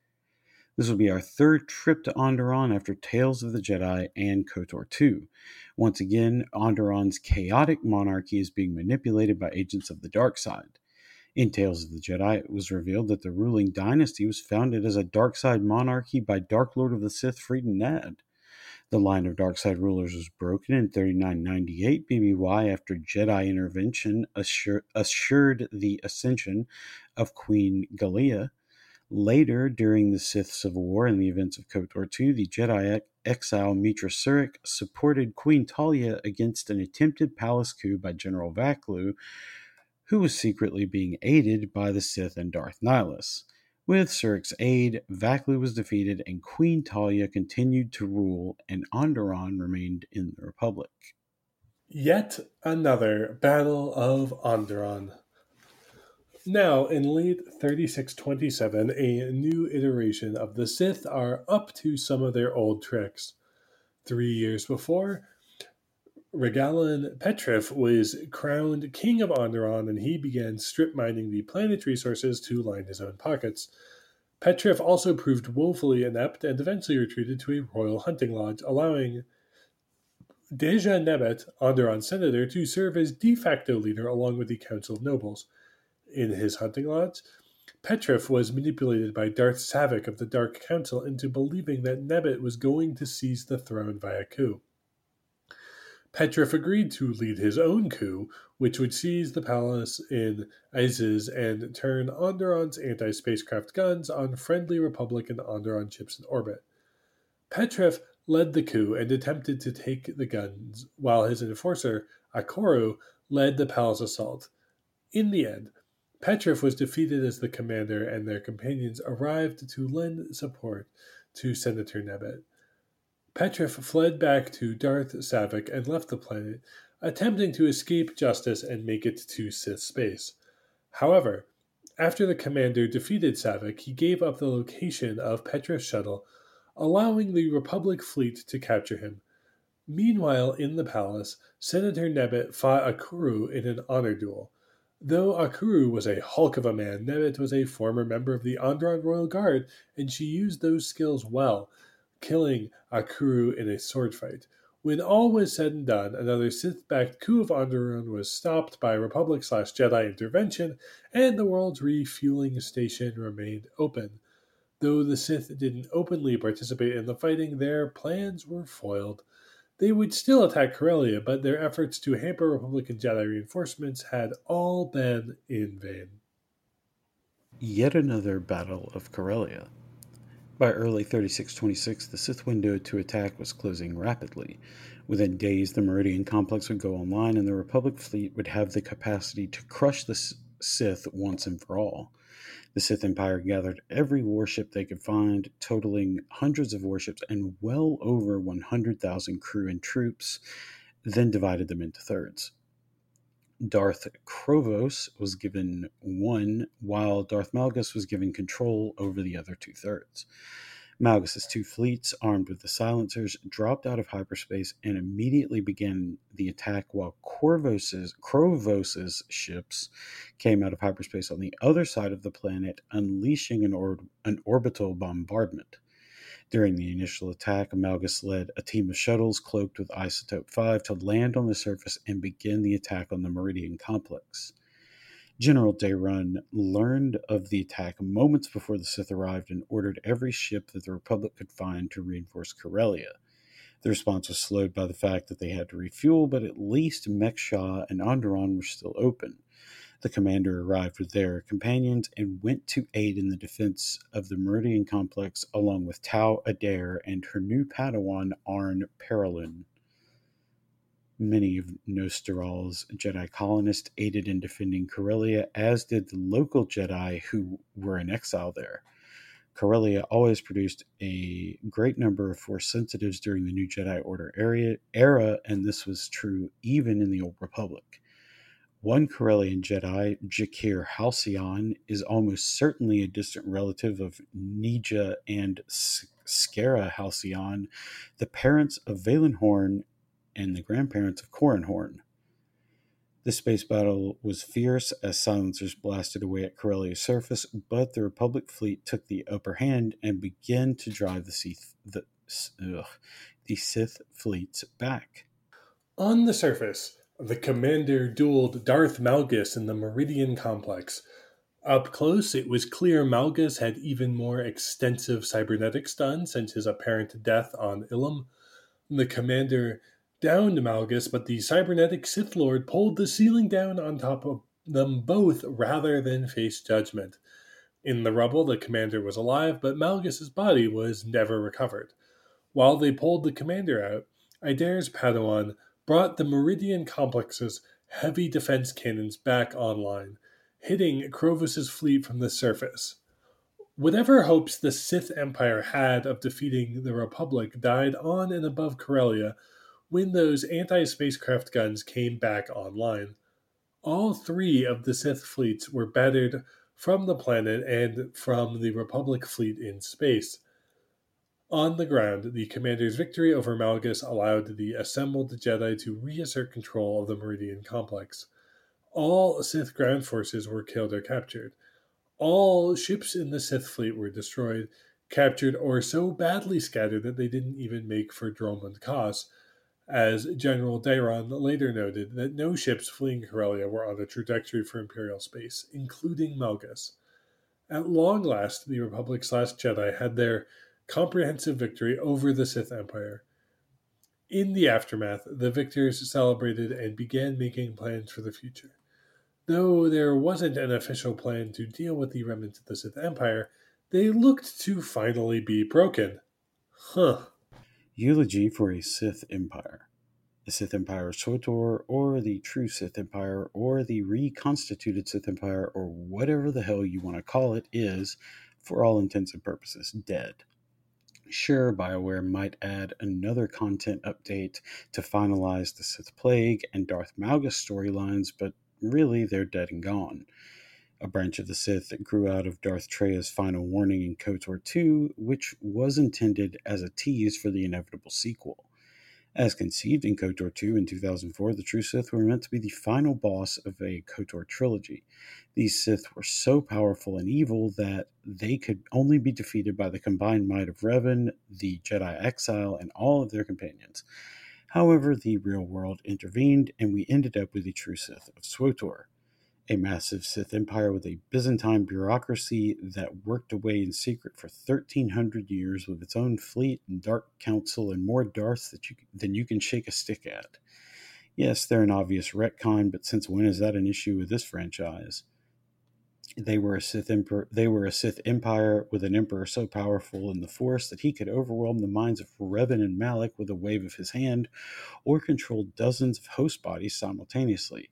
This will be our third trip to Onderon after Tales of the Jedi and KOTOR two. Once again, Onderon's chaotic monarchy is being manipulated by agents of the dark side. In Tales of the Jedi, it was revealed that the ruling dynasty was founded as a dark side monarchy by Dark Lord of the Sith Freedon Nad. The line of dark side rulers was broken in thirty-nine ninety-eight B B Y after Jedi intervention assur- assured the ascension of Queen Gallia. Later, during the Sith Civil War and the events of KOTOR two, the Jedi exile Mitra Surik supported Queen Talia against an attempted palace coup by General Vaklu, who was secretly being aided by the Sith and Darth Nihilus. With Surik's aid, Vaklu was defeated and Queen Talia continued to rule, and Onderon remained in the Republic. Yet another Battle of Onderon. Now, in late thirty-six twenty-seven, a new iteration of the Sith are up to some of their old tricks. Three years before, Regalin Petrev was crowned King of Onderon, and he began strip mining the planet's resources to line his own pockets. Petrev also proved woefully inept and eventually retreated to a royal hunting lodge, allowing Deja Nebet, Onderon Senator, to serve as de facto leader along with the Council of Nobles. In his hunting lodge, Petrev was manipulated by Darth Savik of the Dark Council into believing that Nebet was going to seize the throne via coup. Petrev agreed to lead his own coup, which would seize the palace in Isis and turn Onderon's anti-spacecraft guns on friendly Republic and Onderon ships in orbit. Petrev led the coup and attempted to take the guns, while his enforcer, Akoru, led the palace assault. In the end, Petrev was defeated as the commander, and their companions arrived to lend support to Senator Nebet. Petrev fled back to Darth Savik and left the planet, attempting to escape justice and make it to Sith space. However, after the commander defeated Savik, he gave up the location of Petrev's shuttle, allowing the Republic fleet to capture him. Meanwhile, in the palace, Senator Nebet fought Akoru in an honor duel. Though Akoru was a hulk of a man, Nebet was a former member of the Onderon Royal Guard, and she used those skills well, killing Akoru in a sword fight. When all was said and done, another Sith-backed coup of Onderon was stopped by Republic-slash-Jedi intervention, and the world's refueling station remained open. Though the Sith didn't openly participate in the fighting, their plans were foiled. They would still attack Corellia, but their efforts to hamper Republic and Jedi reinforcements had all been in vain. Yet another Battle of Corellia. By early thirty-six twenty-six, the Sith window to attack was closing rapidly. Within days, the Meridian Complex would go online, and the Republic fleet would have the capacity to crush the Sith once and for all. The Sith Empire gathered every warship they could find, totaling hundreds of warships and well over one hundred thousand crew and troops, then divided them into thirds. Darth Krovos was given one, while Darth Malgus was given control over the other two-thirds. Malgus's two fleets, armed with the silencers, dropped out of hyperspace and immediately began the attack, while Corvos's, Krovos's ships came out of hyperspace on the other side of the planet, unleashing an, or, an orbital bombardment. During the initial attack, Malgus led a team of shuttles cloaked with Isotope five to land on the surface and begin the attack on the Meridian Complex. General Dayron learned of the attack moments before the Sith arrived and ordered every ship that the Republic could find to reinforce Corellia. The response was slowed by the fact that they had to refuel, but at least Mekshah and Onderon were still open. The commander arrived with their companions and went to aid in the defense of the Meridian Complex along with Tau Adair and her new Padawan, Arn Perelin. Many of Nos Dural's Jedi colonists aided in defending Corellia, as did the local Jedi who were in exile there. Corellia always produced a great number of Force sensitives during the New Jedi Order area, era, and this was true even in the Old Republic. One Corellian Jedi, Jakir Halcyon, is almost certainly a distant relative of Nija and Skara Halcyon, the parents of Valenhorn and the grandparents of Coronhorn. The space battle was fierce as silencers blasted away at Corellia's surface, but the Republic fleet took the upper hand and began to drive the Sith, the, ugh, the Sith fleets back. On the surface, the commander dueled Darth Malgus in the Meridian Complex. Up close, it was clear Malgus had even more extensive cybernetics done since his apparent death on Ilum. The commander downed Malgus, but the cybernetic Sith Lord pulled the ceiling down on top of them both rather than face judgment. In the rubble, the commander was alive, but Malgus's body was never recovered. While they pulled the commander out, Idair's Padawan brought the Meridian Complex's heavy defense cannons back online, hitting Krovos's fleet from the surface. Whatever hopes the Sith Empire had of defeating the Republic died on and above Corellia when those anti-spacecraft guns came back online. All three of the Sith fleets were battered from the planet and from the Republic fleet in space. On the ground, the commander's victory over Malgus allowed the assembled Jedi to reassert control of the Meridian Complex. All Sith ground forces were killed or captured. All ships in the Sith fleet were destroyed, captured, or so badly scattered that they didn't even make for Dromund Kaas, as General Dayron later noted that no ships fleeing Corellia were on a trajectory for Imperial space, including Malgus. At long last, the Republic's last Jedi had their comprehensive victory over the Sith Empire. In the aftermath, the victors celebrated and began making plans for the future. Though there wasn't an official plan to deal with the remnants of the Sith Empire, they looked to finally be broken. Huh. Eulogy for a Sith Empire. The Sith Empire Sotor, or the True Sith Empire, or the Reconstituted Sith Empire, or whatever the hell you want to call it, is, for all intents and purposes, dead. Sure, BioWare might add another content update to finalize the Sith Plague and Darth Malgus storylines, but really they're dead and gone. A branch of the Sith that grew out of Darth Treya's final warning in KOTOR two, which was intended as a tease for the inevitable sequel. As conceived in KOTOR two in two thousand four, the true Sith were meant to be the final boss of a KOTOR trilogy. These Sith were so powerful and evil that they could only be defeated by the combined might of Revan, the Jedi Exile, and all of their companions. However, the real world intervened, and we ended up with the true Sith of SWTOR, a massive Sith empire with a Byzantine bureaucracy that worked away in secret for thirteen hundred years with its own fleet and dark council and more Darths that you, than you can shake a stick at. Yes, they're an obvious retcon, but since when is that an issue with this franchise? They were a Sith emperor, they were a Sith empire with an emperor so powerful in the Force that he could overwhelm the minds of Revan and Malak with a wave of his hand or control dozens of host bodies simultaneously.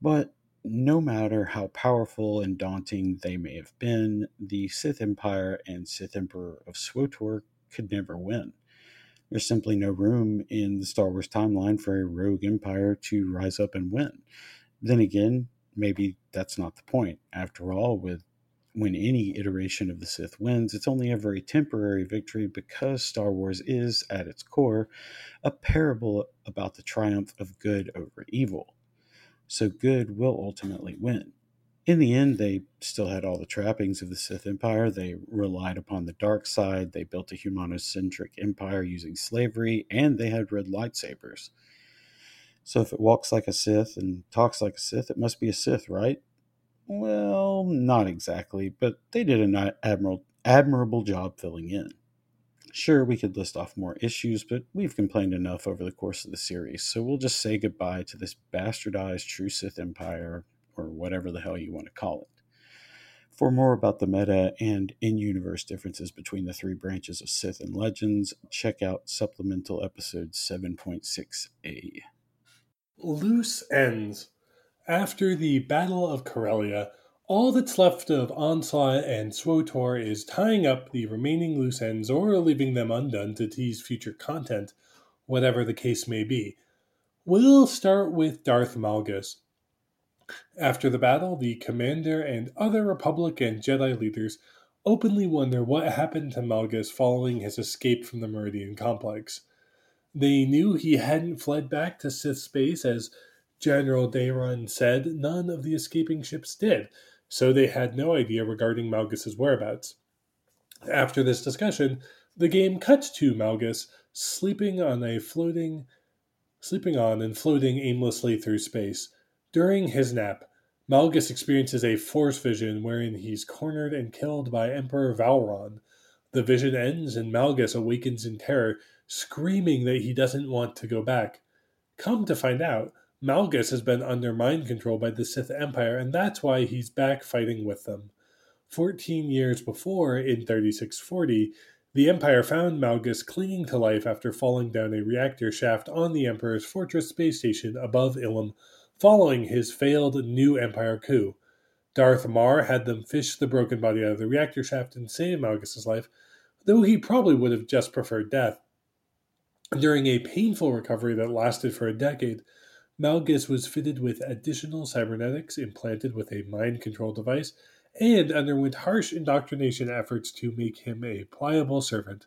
But no matter how powerful and daunting they may have been, the Sith Empire and Sith Emperor of SWTOR could never win. There's simply no room in the Star Wars timeline for a rogue empire to rise up and win. Then again, maybe that's not the point. After all, with when any iteration of the Sith wins, it's only a very temporary victory because Star Wars is, at its core, a parable about the triumph of good over evil. So good will ultimately win. In the end, they still had all the trappings of the Sith Empire. They relied upon the dark side, they built a humanocentric empire using slavery, and they had red lightsabers. So if it walks like a Sith and talks like a Sith, it must be a Sith, right? Well, not exactly, but they did an admirable, admirable job filling in. Sure, we could list off more issues, but we've complained enough over the course of the series, so we'll just say goodbye to this bastardized true Sith Empire, or whatever the hell you want to call it. For more about the meta and in-universe differences between the three branches of Sith and Legends, check out supplemental episode seven point six A. Loose ends. After the Battle of Corellia, all that's left of Onslaught and SWTOR is tying up the remaining loose ends or leaving them undone to tease future content, whatever the case may be. We'll start with Darth Malgus. After the battle, the commander and other Republic and Jedi leaders openly wonder what happened to Malgus following his escape from the Meridian Complex. They knew he hadn't fled back to Sith space, as General Dayron said none of the escaping ships did, so they had no idea regarding Malgus' whereabouts. After this discussion, the game cuts to Malgus sleeping on a floating, sleeping on and floating aimlessly through space. During his nap, Malgus experiences a force vision wherein he's cornered and killed by Emperor Valron. The vision ends and Malgus awakens in terror, screaming that he doesn't want to go back. Come to find out, Malgus has been under mind control by the Sith Empire, and that's why he's back fighting with them. Fourteen years before, in thirty-six forty, the Empire found Malgus clinging to life after falling down a reactor shaft on the Emperor's fortress space station above Ilum, following his failed New Empire coup. Darth Marr had them fish the broken body out of the reactor shaft and save Malgus' life, though he probably would have just preferred death. During a painful recovery that lasted for a decade, Malgus was fitted with additional cybernetics, implanted with a mind control device, and underwent harsh indoctrination efforts to make him a pliable servant.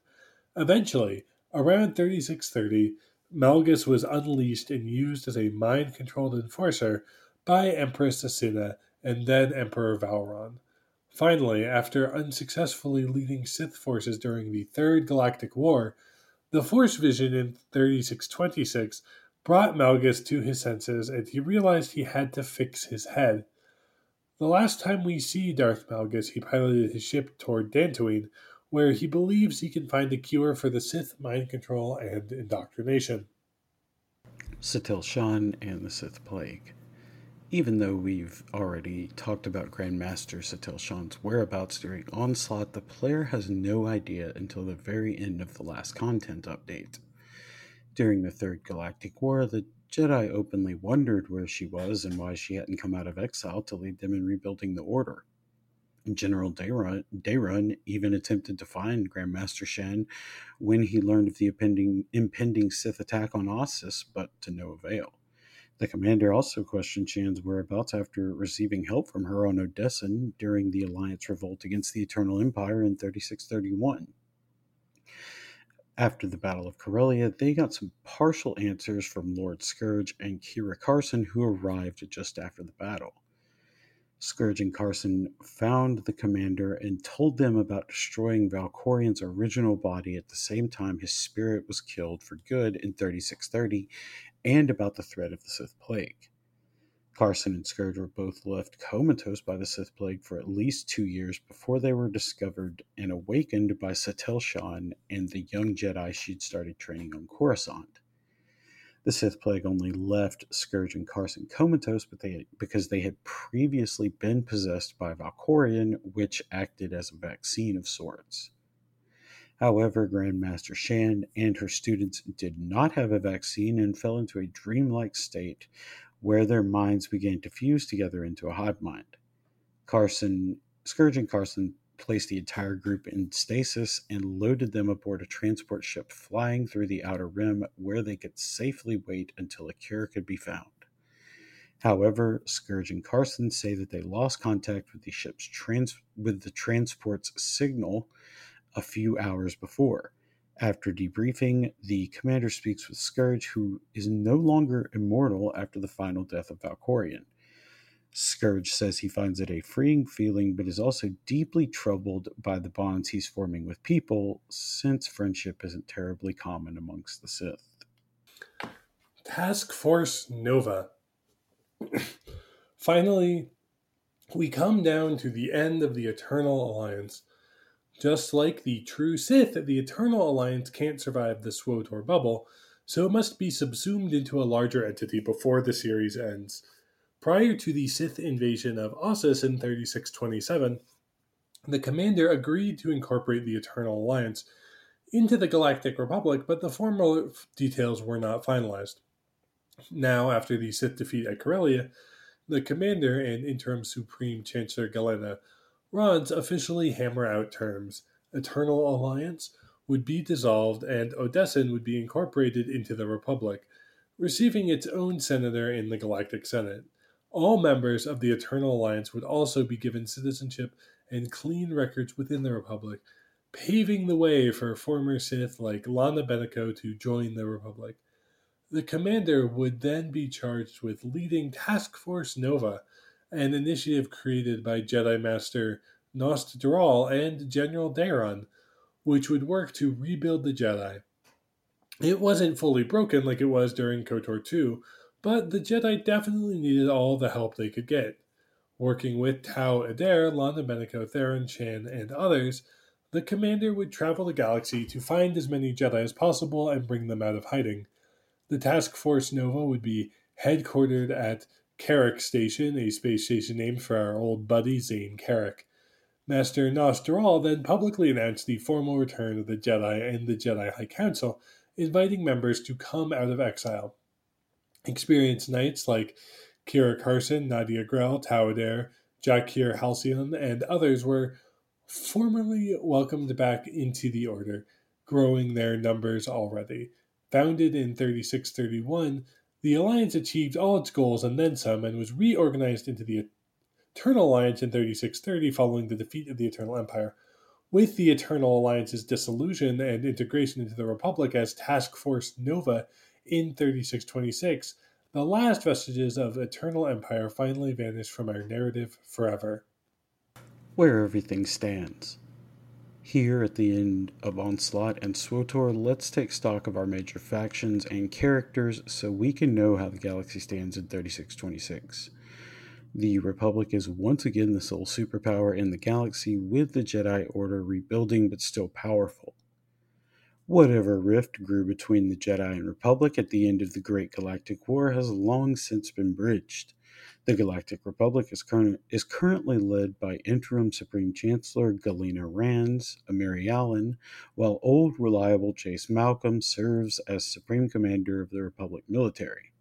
Eventually, around thirty-six thirty, Malgus was unleashed and used as a mind-controlled enforcer by Empress Acina and then Emperor Valron. Finally, after unsuccessfully leading Sith forces during the Third Galactic War, the Force Vision in thirty-six twenty-six brought Malgus to his senses, and he realized he had to fix his head. The last time we see Darth Malgus, he piloted his ship toward Dantooine, where he believes he can find a cure for the Sith mind control and indoctrination. Satele Shan and the Sith Plague. Even though we've already talked about Grandmaster Satele Shan's whereabouts during Onslaught, the player has no idea until the very end of the last content update. During the Third Galactic War, the Jedi openly wondered where she was and why she hadn't come out of exile to lead them in rebuilding the Order. General Dayron even attempted to find Grandmaster Shan when he learned of the impending, impending Sith attack on Ossus, but to no avail. The commander also questioned Shan's whereabouts after receiving help from her on Odessen during the Alliance revolt against the Eternal Empire in thirty-six thirty-one. After the Battle of Corellia, they got some partial answers from Lord Scourge and Kira Carsen, who arrived just after the battle. Scourge and Carsen found the commander and told them about destroying Valkorion's original body at the same time his spirit was killed for good in thirty-six thirty, and about the threat of the Sith Plague. Carsen and Scourge were both left comatose by the Sith Plague for at least two years before they were discovered and awakened by Satele Shan and the young Jedi she'd started training on Coruscant. The Sith Plague only left Scourge and Carsen comatose but they, because they had previously been possessed by Valkorion, which acted as a vaccine of sorts. However, Grandmaster Shan and her students did not have a vaccine and fell into a dreamlike state where their minds began to fuse together into a hive mind. Carsen, Scourge and Carsen placed the entire group in stasis and loaded them aboard a transport ship flying through the outer rim where they could safely wait until a cure could be found. However, Scourge and Carsen say that they lost contact with the ship's trans- with the transport's signal a few hours before. After debriefing, the commander speaks with Scourge, who is no longer immortal after the final death of Valkorion. Scourge says he finds it a freeing feeling, but is also deeply troubled by the bonds he's forming with people, since friendship isn't terribly common amongst the Sith. Task Force Nova. Finally, we come down to the end of the Eternal Alliance. Just like the true Sith, the Eternal Alliance can't survive the S W TOR bubble, so it must be subsumed into a larger entity before the series ends. Prior to the Sith invasion of Ossus in thirty-six twenty-seven, the commander agreed to incorporate the Eternal Alliance into the Galactic Republic, but the formal details were not finalized. Now, after the Sith defeat at Corellia, the commander and interim Supreme Chancellor Galena Rods officially hammer out terms. Eternal Alliance would be dissolved and Odessen would be incorporated into the Republic, receiving its own senator in the Galactic Senate. All members of the Eternal Alliance would also be given citizenship and clean records within the Republic, paving the way for former Sith like Lana Beniko to join the Republic. The commander would then be charged with leading Task Force Nova, an initiative created by Jedi Master Nos Dural and General Daron, which would work to rebuild the Jedi. It wasn't fully broken like it was during KOTOR two, but the Jedi definitely needed all the help they could get. Working with Tau Adair, Lana Beniko, Theron Shan, and others, the commander would travel the galaxy to find as many Jedi as possible and bring them out of hiding. The Task Force Nova would be headquartered at Carrick Station, a space station named for our old buddy Zane Carrick. Master Nos Dural then publicly announced the formal return of the Jedi and the Jedi High Council, inviting members to come out of exile. Experienced knights like Kira Carsen, Nadia Grell, Tau Adair, Jakir Halcyon, and others were formally welcomed back into the Order, growing their numbers already. Founded in thirty-six thirty-one, the Alliance achieved all its goals and then some, and was reorganized into the Eternal Alliance in thirty-six thirty following the defeat of the Eternal Empire. With the Eternal Alliance's dissolution and integration into the Republic as Task Force Nova in thirty-six twenty-six, the last vestiges of Eternal Empire finally vanished from our narrative forever. Where everything stands. Here at the end of Onslaught and S W TOR, let's take stock of our major factions and characters so we can know how the galaxy stands in thirty-six twenty-six. The Republic is once again the sole superpower in the galaxy, with the Jedi Order rebuilding but still powerful. Whatever rift grew between the Jedi and Republic at the end of the Great Galactic War has long since been bridged. The Galactic Republic is, current, is currently led by Interim Supreme Chancellor Galena Rands, Amiri Allen, while old reliable Jace Malcolm serves as Supreme Commander of the Republic military.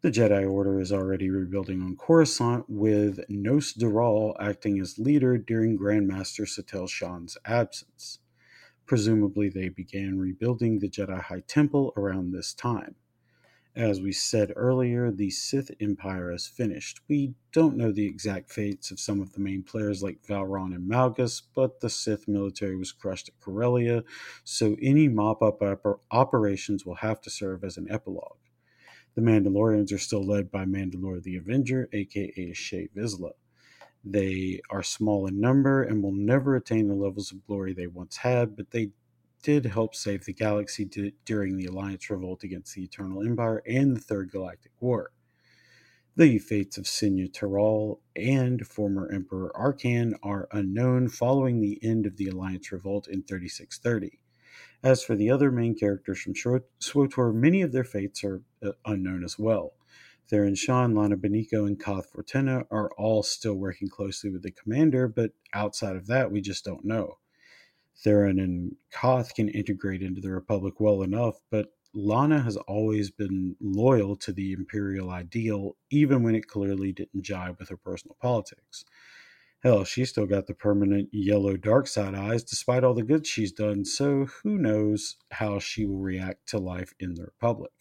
The Jedi Order is already rebuilding on Coruscant, with Nos Dural acting as leader during Grand Master Satele Shan's absence. Presumably they began rebuilding the Jedi High Temple around this time. As we said earlier, the Sith Empire is finished. We don't know the exact fates of some of the main players like Valron and Malgus, but the Sith military was crushed at Corellia, so any mop-up op- operations will have to serve as an epilogue. The Mandalorians are still led by Mandalore the Avenger, aka Shee Vizsla. They are small in number and will never attain the levels of glory they once had, but they did help save the galaxy d- during the Alliance revolt against the Eternal Empire and the Third Galactic War. The fates of Senya Tyrol and former Emperor Arcann are unknown following the end of the Alliance revolt in thirty-six thirty. As for the other main characters from S W TOR, many of their fates are uh, unknown as well. Theron Shan, Lana Beniko, and Koth Fortena are all still working closely with the commander, but outside of that, we just don't know. Theron and Koth can integrate into the Republic well enough, but Lana has always been loyal to the Imperial ideal, even when it clearly didn't jive with her personal politics. Hell, she's still got the permanent yellow dark side eyes despite all the good she's done, so who knows how she will react to life in the Republic.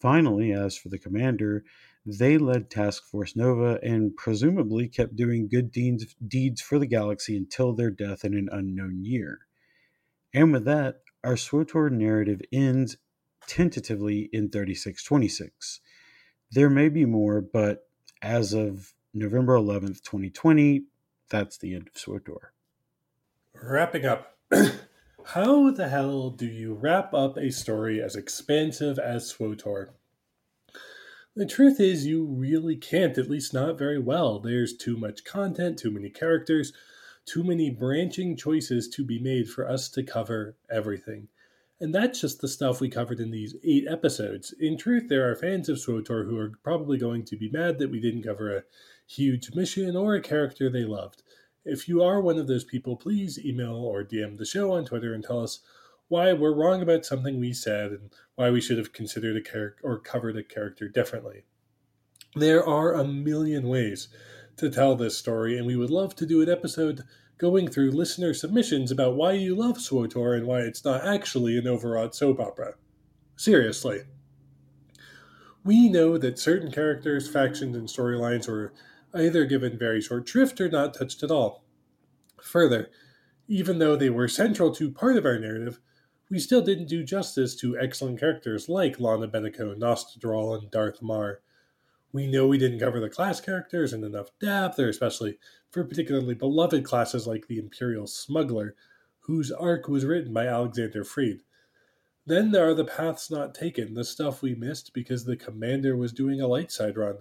Finally, as for the commander, They led Task Force Nova and presumably kept doing good deeds, deeds for the galaxy until their death in an unknown year. And with that, our S W TOR narrative ends tentatively in thirty-six twenty-six. There may be more, but as of November eleventh, twenty twenty, that's the end of S W TOR. Wrapping up. How the hell do you wrap up a story as expansive as S W TOR? The truth is you really can't, at least not very well. There's too much content, too many characters, too many branching choices to be made for us to cover everything. And that's just the stuff we covered in these eight episodes. In truth, there are fans of S W TOR who are probably going to be mad that we didn't cover a huge mission or a character they loved. If you are one of those people, please email or D M the show on Twitter and tell us why we're wrong about something we said and why we should have considered a character or covered a character differently. There are a million ways to tell this story, and we would love to do an episode going through listener submissions about why you love S W TOR and why it's not actually an overwrought soap opera. Seriously. We know that certain characters, factions, and storylines were either given very short shrift or not touched at all. Further, even though they were central to part of our narrative, we still didn't do justice to excellent characters like Lana Beniko, Nos Dural, and Darth Marr. We know we didn't cover the class characters in enough depth, or especially for particularly beloved classes like the Imperial Smuggler, whose arc was written by Alexander Freed. Then there are the paths not taken, the stuff we missed because the commander was doing a light side run.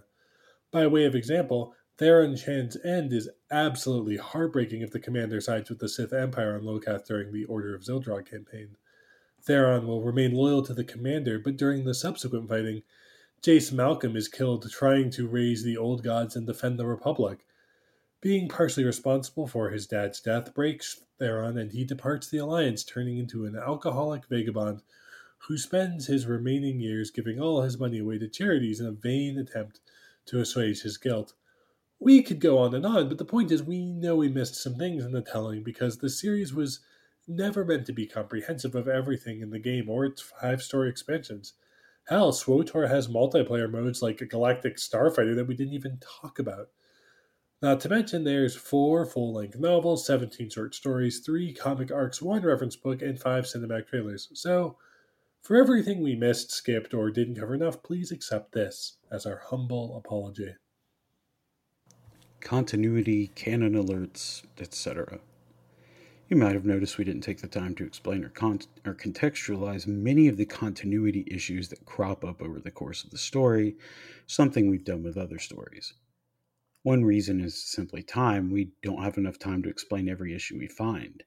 By way of example, Theron Shan's end is absolutely heartbreaking if the commander sides with the Sith Empire on Iokath during the Order of Zildrog campaign. Theron will remain loyal to the commander, but during the subsequent fighting, Jace Malcolm is killed trying to raise the old gods and defend the Republic. Being partially responsible for his dad's death breaks Theron, and he departs the Alliance, turning into an alcoholic vagabond who spends his remaining years giving all his money away to charities in a vain attempt to assuage his guilt. We could go on and on, but the point is we know we missed some things in the telling because the series was never meant to be comprehensive of everything in the game or its five-story expansions. Hell, S W TOR has multiplayer modes like a Galactic Starfighter that we didn't even talk about. Not to mention there's four full-length novels, seventeen short stories, three comic arcs, one reference book, and five cinematic trailers. So, for everything we missed, skipped, or didn't cover enough, please accept this as our humble apology. Continuity, canon alerts, et cetera. You might have noticed we didn't take the time to explain or, con- or contextualize many of the continuity issues that crop up over the course of the story, something we've done with other stories. One reason is simply time. We don't have enough time to explain every issue we find.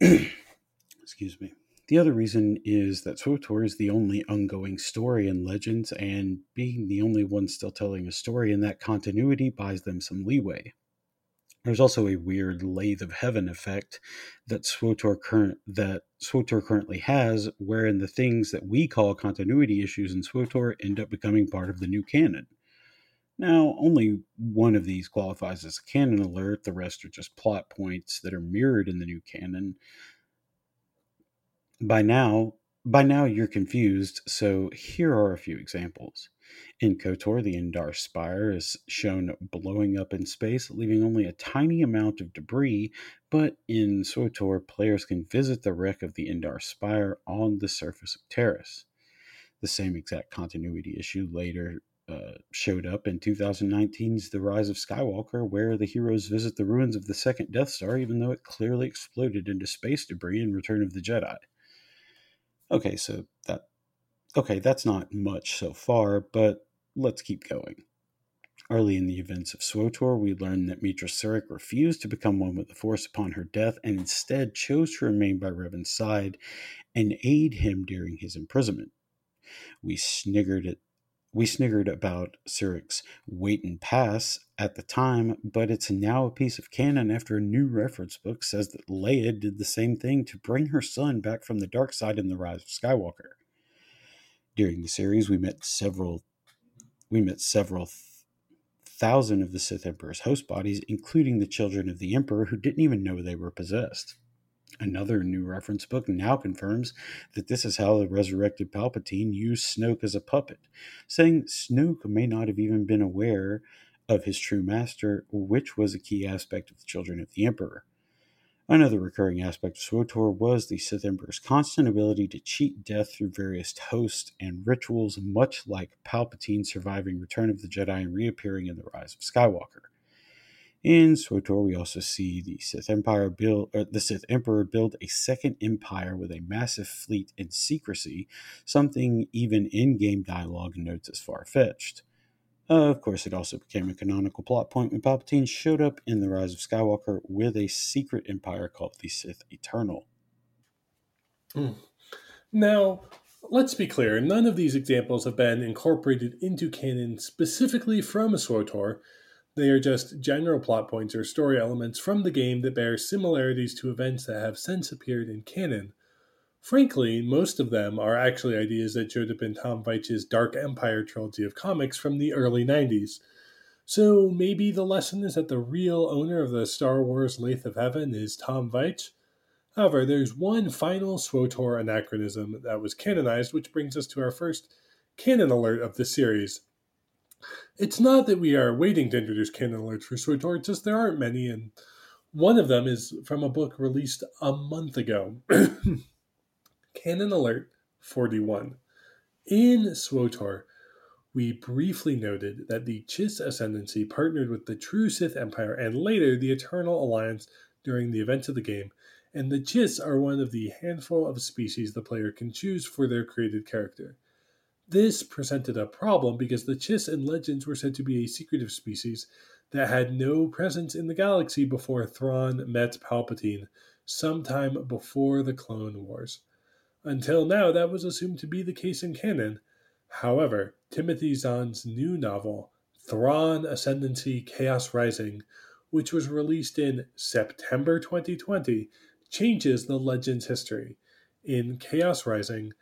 Excuse me. The other reason is that S W TOR is the only ongoing story in Legends, and being the only one still telling a story in that continuity buys them some leeway. There's also a weird Lathe of Heaven effect that S W TOR, current, that S W TOR currently has, wherein the things that we call continuity issues in S W TOR end up becoming part of the new canon. Now, only one of these qualifies as a canon alert, the rest are just plot points that are mirrored in the new canon. By now, by now you're confused, so here are a few examples. In KOTOR, the Endar Spire is shown blowing up in space, leaving only a tiny amount of debris, but in S W TOR, players can visit the wreck of the Endar Spire on the surface of Terrace. The same exact continuity issue later uh, showed up in two thousand nineteen's The Rise of Skywalker, where the heroes visit the ruins of the second Death Star, even though it clearly exploded into space debris in Return of the Jedi. Okay, so that okay, that's not much so far, but let's keep going. Early in the events of S W TOR, we learn that Mitra Surik refused to become one with the Force upon her death and instead chose to remain by Revan's side and aid him during his imprisonment. We sniggered at we sniggered about Surik's wait and pass at the time, but it's now a piece of canon after a new reference book says that Leia did the same thing to bring her son back from the dark side in The Rise of Skywalker. During the series, we met several we met several th- thousand of the Sith Emperor's host bodies, including the children of the Emperor who didn't even know they were possessed. Another new reference book now confirms that this is how the resurrected Palpatine used Snoke as a puppet, saying Snoke may not have even been aware of his true master, which was a key aspect of the Children of the Emperor. Another recurring aspect of SWTOR was the Sith Emperor's constant ability to cheat death through various hosts and rituals, much like Palpatine surviving Return of the Jedi and reappearing in The Rise of Skywalker. In SWTOR, we also see the Sith Empire build, or the Sith Emperor build a second empire with a massive fleet and secrecy, something even in-game dialogue notes as far-fetched. Uh, of course, it also became a canonical plot point when Palpatine showed up in The Rise of Skywalker with a secret empire called the Sith Eternal. Mm. Now, let's be clear, none of these examples have been incorporated into canon specifically from SWTOR. They are just general plot points or story elements from the game that bear similarities to events that have since appeared in canon. Frankly, most of them are actually ideas that showed up in Tom Veitch's Dark Empire trilogy of comics from the early nineties. So maybe the lesson is that the real owner of the Star Wars Lathe of Heaven is Tom Veitch. However, there's one final SWTOR anachronism that was canonized, which brings us to our first canon alert of the series. It's not that we are waiting to introduce canon alerts for SWTOR, it's just there aren't many, and one of them is from a book released a month ago. Canon Alert forty-one. In SWTOR, we briefly noted that the Chiss Ascendancy partnered with the True Sith Empire and later the Eternal Alliance during the events of the game, and the Chiss are one of the handful of species the player can choose for their created character. This presented a problem because the Chiss in Legends were said to be a secretive species that had no presence in the galaxy before Thrawn met Palpatine, sometime before the Clone Wars. Until now, that was assumed to be the case in canon. However, Timothy Zahn's new novel, Theron Ascendancy Chaos Rising, which was released in September twenty twenty, changes the legend's history. In Chaos Rising,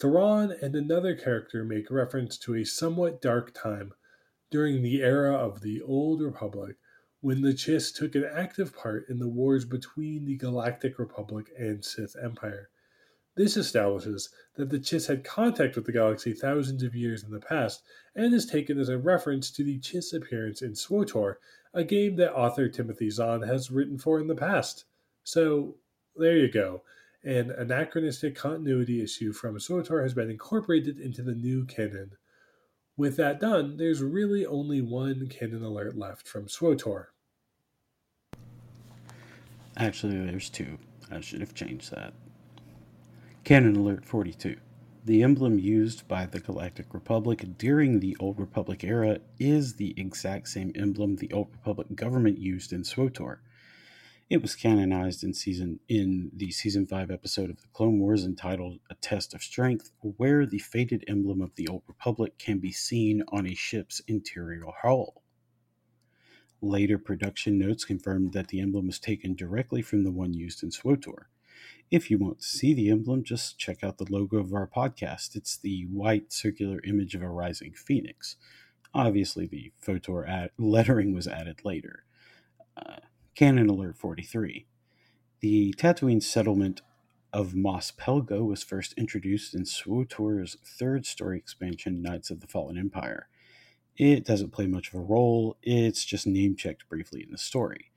Theron and another character make reference to a somewhat dark time during the era of the Old Republic, when the Chiss took an active part in the wars between the Galactic Republic and Sith Empire. This establishes that the Chiss had contact with the galaxy thousands of years in the past, and is taken as a reference to the Chiss appearance in SWTOR, a game that author Timothy Zahn has written for in the past. So, there you go. An anachronistic continuity issue from SWTOR has been incorporated into the new canon. With that done, there's really only one canon alert left from SWTOR. Actually, there's two. I should have changed that. Canon Alert forty-two. The emblem used by the Galactic Republic during the Old Republic era is the exact same emblem the Old Republic government used in SWTOR. It was canonized in season in the Season five episode of the Clone Wars entitled A Test of Strength, where the faded emblem of the Old Republic can be seen on a ship's interior hull. Later production notes confirmed that the emblem was taken directly from the one used in SWTOR. If you want to see the emblem, just check out the logo of our podcast. It's the white circular image of a rising phoenix. Obviously, the SWTOR ad- lettering was added later. Uh, Canon Alert forty-three. The Tatooine settlement of Mos Pelgo was first introduced in SWTOR's third-story expansion, Knights of the Fallen Empire. It doesn't play much of a role, it's just name-checked briefly in the story.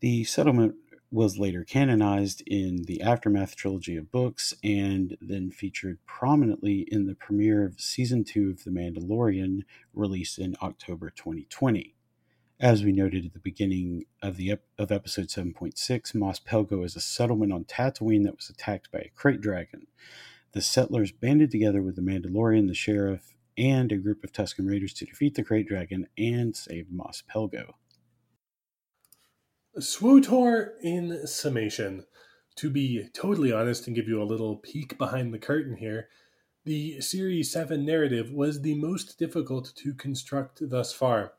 The settlement was later canonized in the Aftermath trilogy of books, and then featured prominently in the premiere of Season two of The Mandalorian, released in October twenty twenty. As we noted at the beginning of the ep- of Episode seven point six, Mos Pelgo is a settlement on Tatooine that was attacked by a crate dragon. The settlers banded together with the Mandalorian, the Sheriff, and a group of Tusken Raiders to defeat the crate dragon and save Mos Pelgo. SWTOR in summation. To be totally honest and give you a little peek behind the curtain here, the Series seven narrative was the most difficult to construct thus far.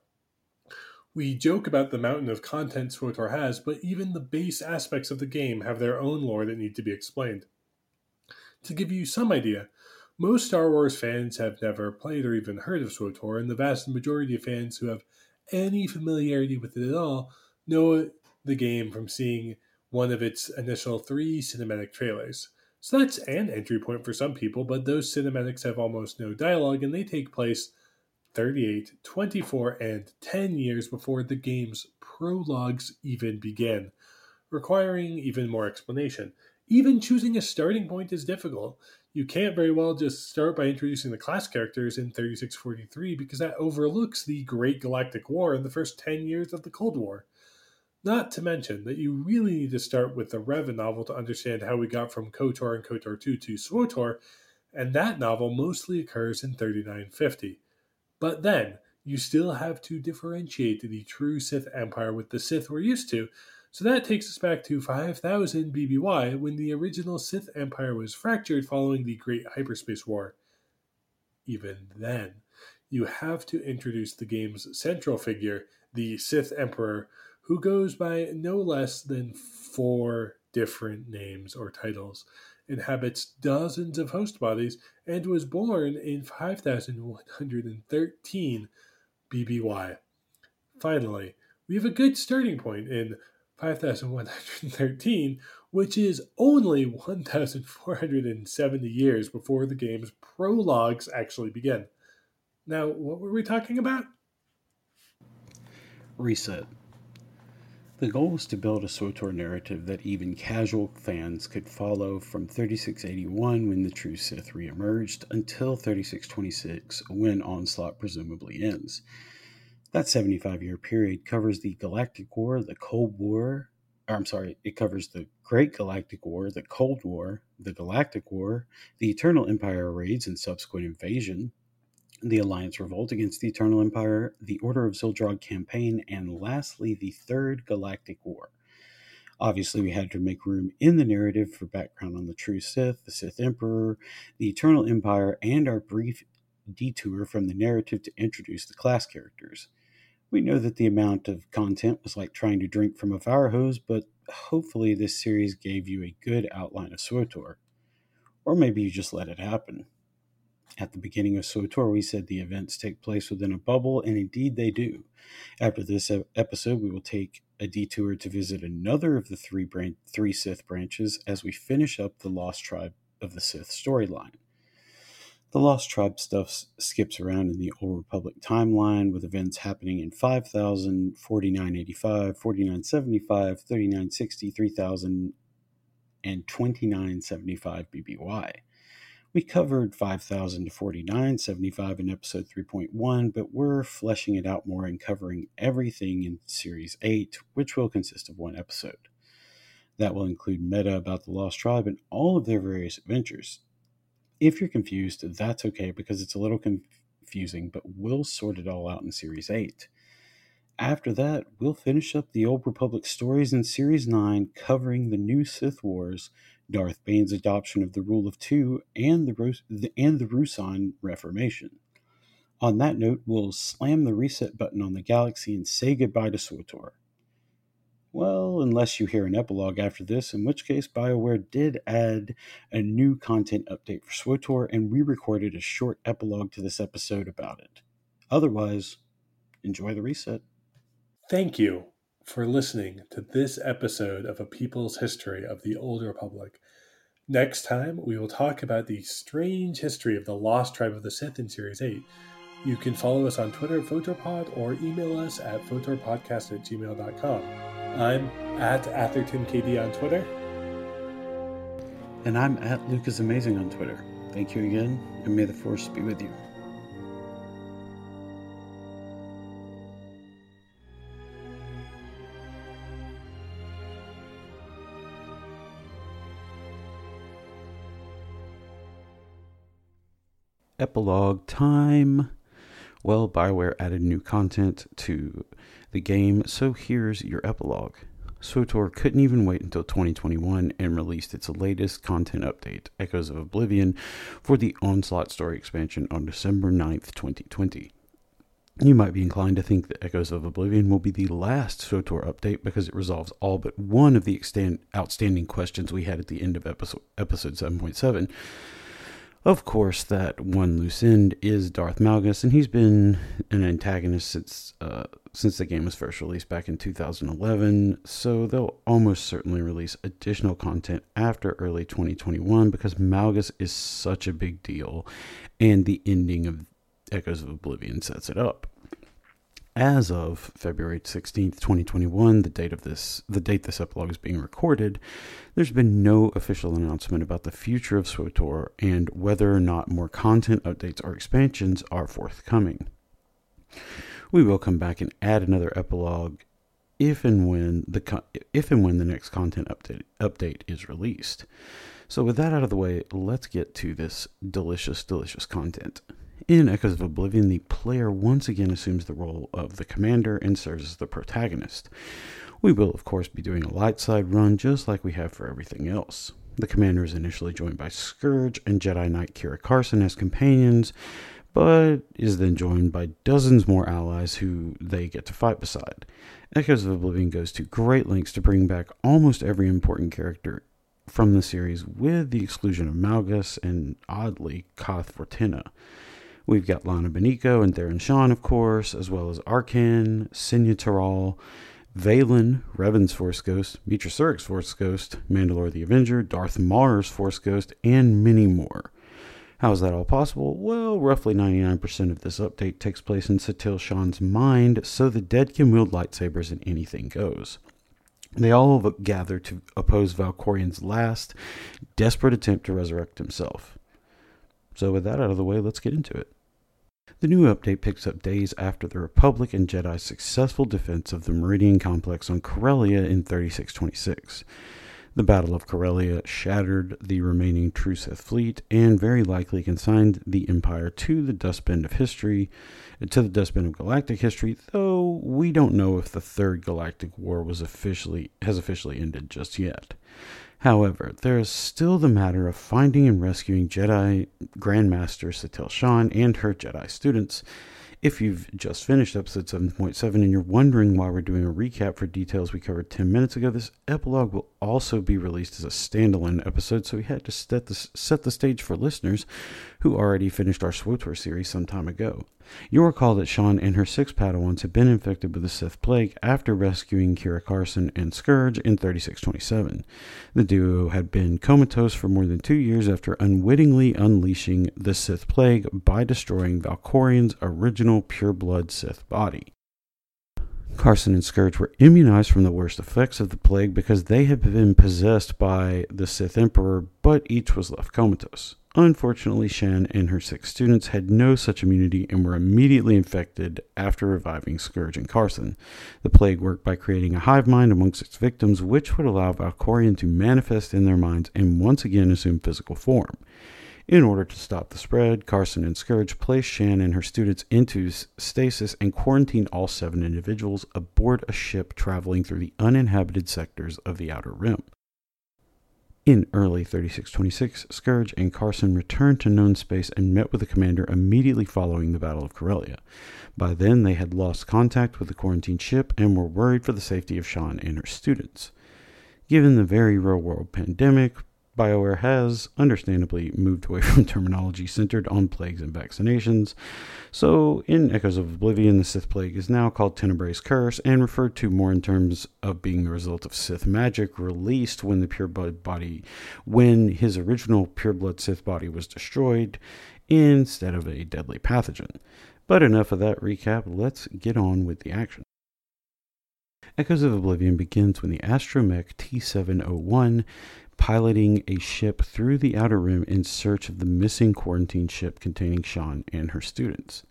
We joke about the mountain of content SWTOR has, but even the base aspects of the game have their own lore that need to be explained. To give you some idea, most Star Wars fans have never played or even heard of SWTOR, and the vast majority of fans who have any familiarity with it at all know it the game from seeing one of its initial three cinematic trailers. So that's an entry point for some people, but those cinematics have almost no dialogue, and they take place thirty-eight, twenty-four, and ten years before the game's prologues even begin, requiring even more explanation. Even choosing a starting point is difficult. You can't very well just start by introducing the class characters in thirty-six forty-three, because that overlooks the Great Galactic War and the first ten years of the Cold War. Not to mention that you really need to start with the Revan novel to understand how we got from KOTOR and KOTOR two to SWTOR, and that novel mostly occurs in thirty-nine fifty. But then, you still have to differentiate the true Sith Empire with the Sith we're used to, so that takes us back to five thousand B B Y, when the original Sith Empire was fractured following the Great Hyperspace War. Even then, you have to introduce the game's central figure, the Sith Emperor, who goes by no less than four different names or titles, inhabits dozens of host bodies, and was born in five thousand one hundred thirteen B B Y. Finally, we have a good starting point in five thousand one hundred thirteen, which is only one thousand four hundred seventy years before the game's prologues actually begin. Now, what were we talking about? Reset. The goal was to build a SWTOR narrative that even casual fans could follow from thirty-six eighty-one, when the true Sith reemerged, until thirty-six twenty-six, when Onslaught presumably ends. That seventy-five-year period covers the Galactic War, the Cold War, or I'm sorry, it covers the Great Galactic War, the Cold War, the Galactic War, the Eternal Empire raids and subsequent invasion, the Alliance Revolt against the Eternal Empire, the Order of Zildrog campaign, and lastly, the Third Galactic War. Obviously, we had to make room in the narrative for background on the true Sith, the Sith Emperor, the Eternal Empire, and our brief detour from the narrative to introduce the class characters. We know that the amount of content was like trying to drink from a fire hose, but hopefully this series gave you a good outline of SWTOR. Or maybe you just let it happen. At the beginning of SWTOR, we said the events take place within a bubble, and indeed they do. After this episode, we will take a detour to visit another of the three, branch, three Sith branches as we finish up the Lost Tribe of the Sith storyline. The Lost Tribe stuff skips around in the Old Republic timeline, with events happening in five thousand, forty-nine eighty-five, forty-nine seventy-five, thirty-nine sixty, three thousand, and twenty-nine seventy-five B B Y. We covered five thousand to forty-nine seventy-five in episode three point one, but we're fleshing it out more and covering everything in series eight, which will consist of one episode. That will include meta about the Lost Tribe and all of their various adventures. If you're confused, that's okay, because it's a little confusing, but we'll sort it all out in series eight. After that, we'll finish up the Old Republic stories in series nine, covering the new Sith Wars, Darth Bane's adoption of the Rule of Two, and the and the Ruusan Reformation. On that note, we'll slam the reset button on the galaxy and say goodbye to SWTOR. Well, unless you hear an epilogue after this, in which case BioWare did add a new content update for SWTOR, and we recorded a short epilogue to this episode about it. Otherwise, enjoy the reset. Thank you for listening to this episode of A People's History of the Old Republic. Next time, we will talk about the strange history of the Lost Tribe of the Sith in Series eight. You can follow us on Twitter at PhotorPod, or email us at photorpodcast at gmail dot com. I'm at AthertonKD on Twitter. And I'm at LucasAmazing on Twitter. Thank you again, and may the Force be with you. Epilogue time. Well, BioWare added new content to the game, so here's your epilogue. SWTOR couldn't even wait until twenty twenty-one and released its latest content update, Echoes of Oblivion, for the Onslaught story expansion on December ninth, twenty twenty. You might be inclined to think that Echoes of Oblivion will be the last SWTOR update, because it resolves all but one of the extant- outstanding questions we had at the end of episode, episode seven point seven. Of course, that one loose end is Darth Malgus, and he's been an antagonist since uh, since the game was first released back in two thousand eleven, so they'll almost certainly release additional content after early twenty twenty-one because Malgus is such a big deal, and the ending of Echoes of Oblivion sets it up. As of February sixteenth, twenty twenty-one, the date of this, the date this epilogue is being recorded, there's been no official announcement about the future of SWTOR and whether or not more content updates or expansions are forthcoming. We will come back and add another epilogue if and when the if and when the next content update update is released. So with that out of the way, let's get to this delicious, delicious content. In Echoes of Oblivion, the player once again assumes the role of the commander and serves as the protagonist. We will, of course, be doing a light side run just like we have for everything else. The commander is initially joined by Scourge and Jedi Knight Kira Carsen as companions, but is then joined by dozens more allies who they get to fight beside. Echoes of Oblivion goes to great lengths to bring back almost every important character from the series, with the exclusion of Malgus and, oddly, Koth Vortenna. We've got Lana Beniko and Theron Shan, of course, as well as Arcann, Senya Tyrol, Vaylin, Revan's Force Ghost, Mitra Surik's Force Ghost, Mandalore the Avenger, Darth Marr's Force Ghost, and many more. How is that all possible? Well, roughly ninety-nine percent of this update takes place in Satele Shan's mind, so the dead can wield lightsabers and anything goes. They all gather to oppose Valkorion's last, desperate attempt to resurrect himself. So with that out of the way, let's get into it. The new update picks up days after the Republic and Jedi's successful defense of the Meridian Complex on Corellia in thirty-six twenty-six. The Battle of Corellia shattered the remaining true Sith fleet and very likely consigned the Empire to the dustbin of history, to the dustbin of galactic history, though we don't know if the Third Galactic War was officially has officially ended just yet. However, there is still the matter of finding and rescuing Jedi Grandmaster Satele Shan and her Jedi students. If you've just finished episode seven point seven and you're wondering why we're doing a recap for details we covered ten minutes ago, this epilogue will also be released as a standalone episode, so we had to set the, set the stage for listeners who already finished our SWTOR series some time ago. You'll recall that Shan and her six Padawans had been infected with the Sith Plague after rescuing Kira Carsen and Scourge in thirty-six twenty-seven. The duo had been comatose for more than two years after unwittingly unleashing the Sith Plague by destroying Valkorion's original pure-blood Sith body. Carsen and Scourge were immunized from the worst effects of the plague because they had been possessed by the Sith Emperor, but each was left comatose. Unfortunately, Shan and her six students had no such immunity and were immediately infected after reviving Scourge and Carsen. The plague worked by creating a hive mind amongst its victims, which would allow Valkorion to manifest in their minds and once again assume physical form. In order to stop the spread, Carsen and Scourge placed Shan and her students into stasis and quarantined all seven individuals aboard a ship traveling through the uninhabited sectors of the Outer Rim. In early thirty-six twenty-six, Scourge and Carsen returned to known space and met with the commander immediately following the Battle of Corellia. By then, they had lost contact with the quarantined ship and were worried for the safety of Shan and her students. Given the very real-world pandemic, BioWare has, understandably, moved away from terminology centered on plagues and vaccinations, so in Echoes of Oblivion, the Sith Plague is now called Tenebrae's Curse and referred to more in terms of being the result of Sith magic released when the pure-blood body, when his original pure-blood Sith body was destroyed instead of a deadly pathogen. But enough of that recap, let's get on with the action. Echoes of Oblivion begins when the astromech T seven oh one, piloting a ship through the Outer Rim in search of the missing quarantine ship containing Shan and her students.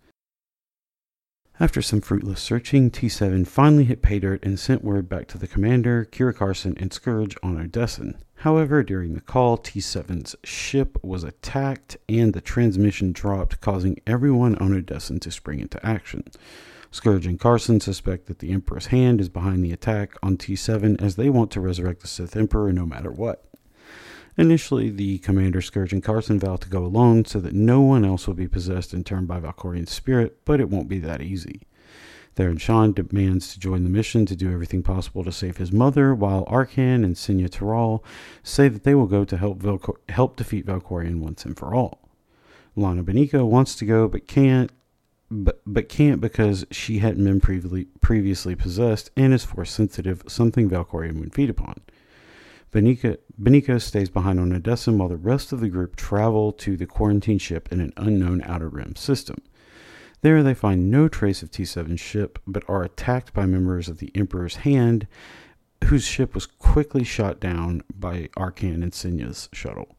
After some fruitless searching, T seven finally hit pay dirt and sent word back to the commander, Kira Carsen, and Scourge on Odessen. However, during the call, T seven's ship was attacked and the transmission dropped, causing everyone on Odessen to spring into action. Scourge and Carsen suspect that the Emperor's hand is behind the attack on T seven as they want to resurrect the Sith Emperor no matter what. Initially, the commander, Scourge, and Carsen vow to go alone so that no one else will be possessed and turned by Valkorion's spirit, but it won't be that easy. Theron Shan demands to join the mission to do everything possible to save his mother, while Arcann and Senya Tyrol say that they will go to help, Valkor- help defeat Valkorion once and for all. Lana Beniko wants to go but can't, but, but can't because she hadn't been previously, previously possessed and is force sensitive, something Valkorion would feed upon. Beniko, Beniko stays behind on Odessen while the rest of the group travel to the quarantine ship in an unknown Outer Rim system. There they find no trace of T seven's ship, but are attacked by members of the Emperor's Hand, whose ship was quickly shot down by Arcann and Senya's shuttle.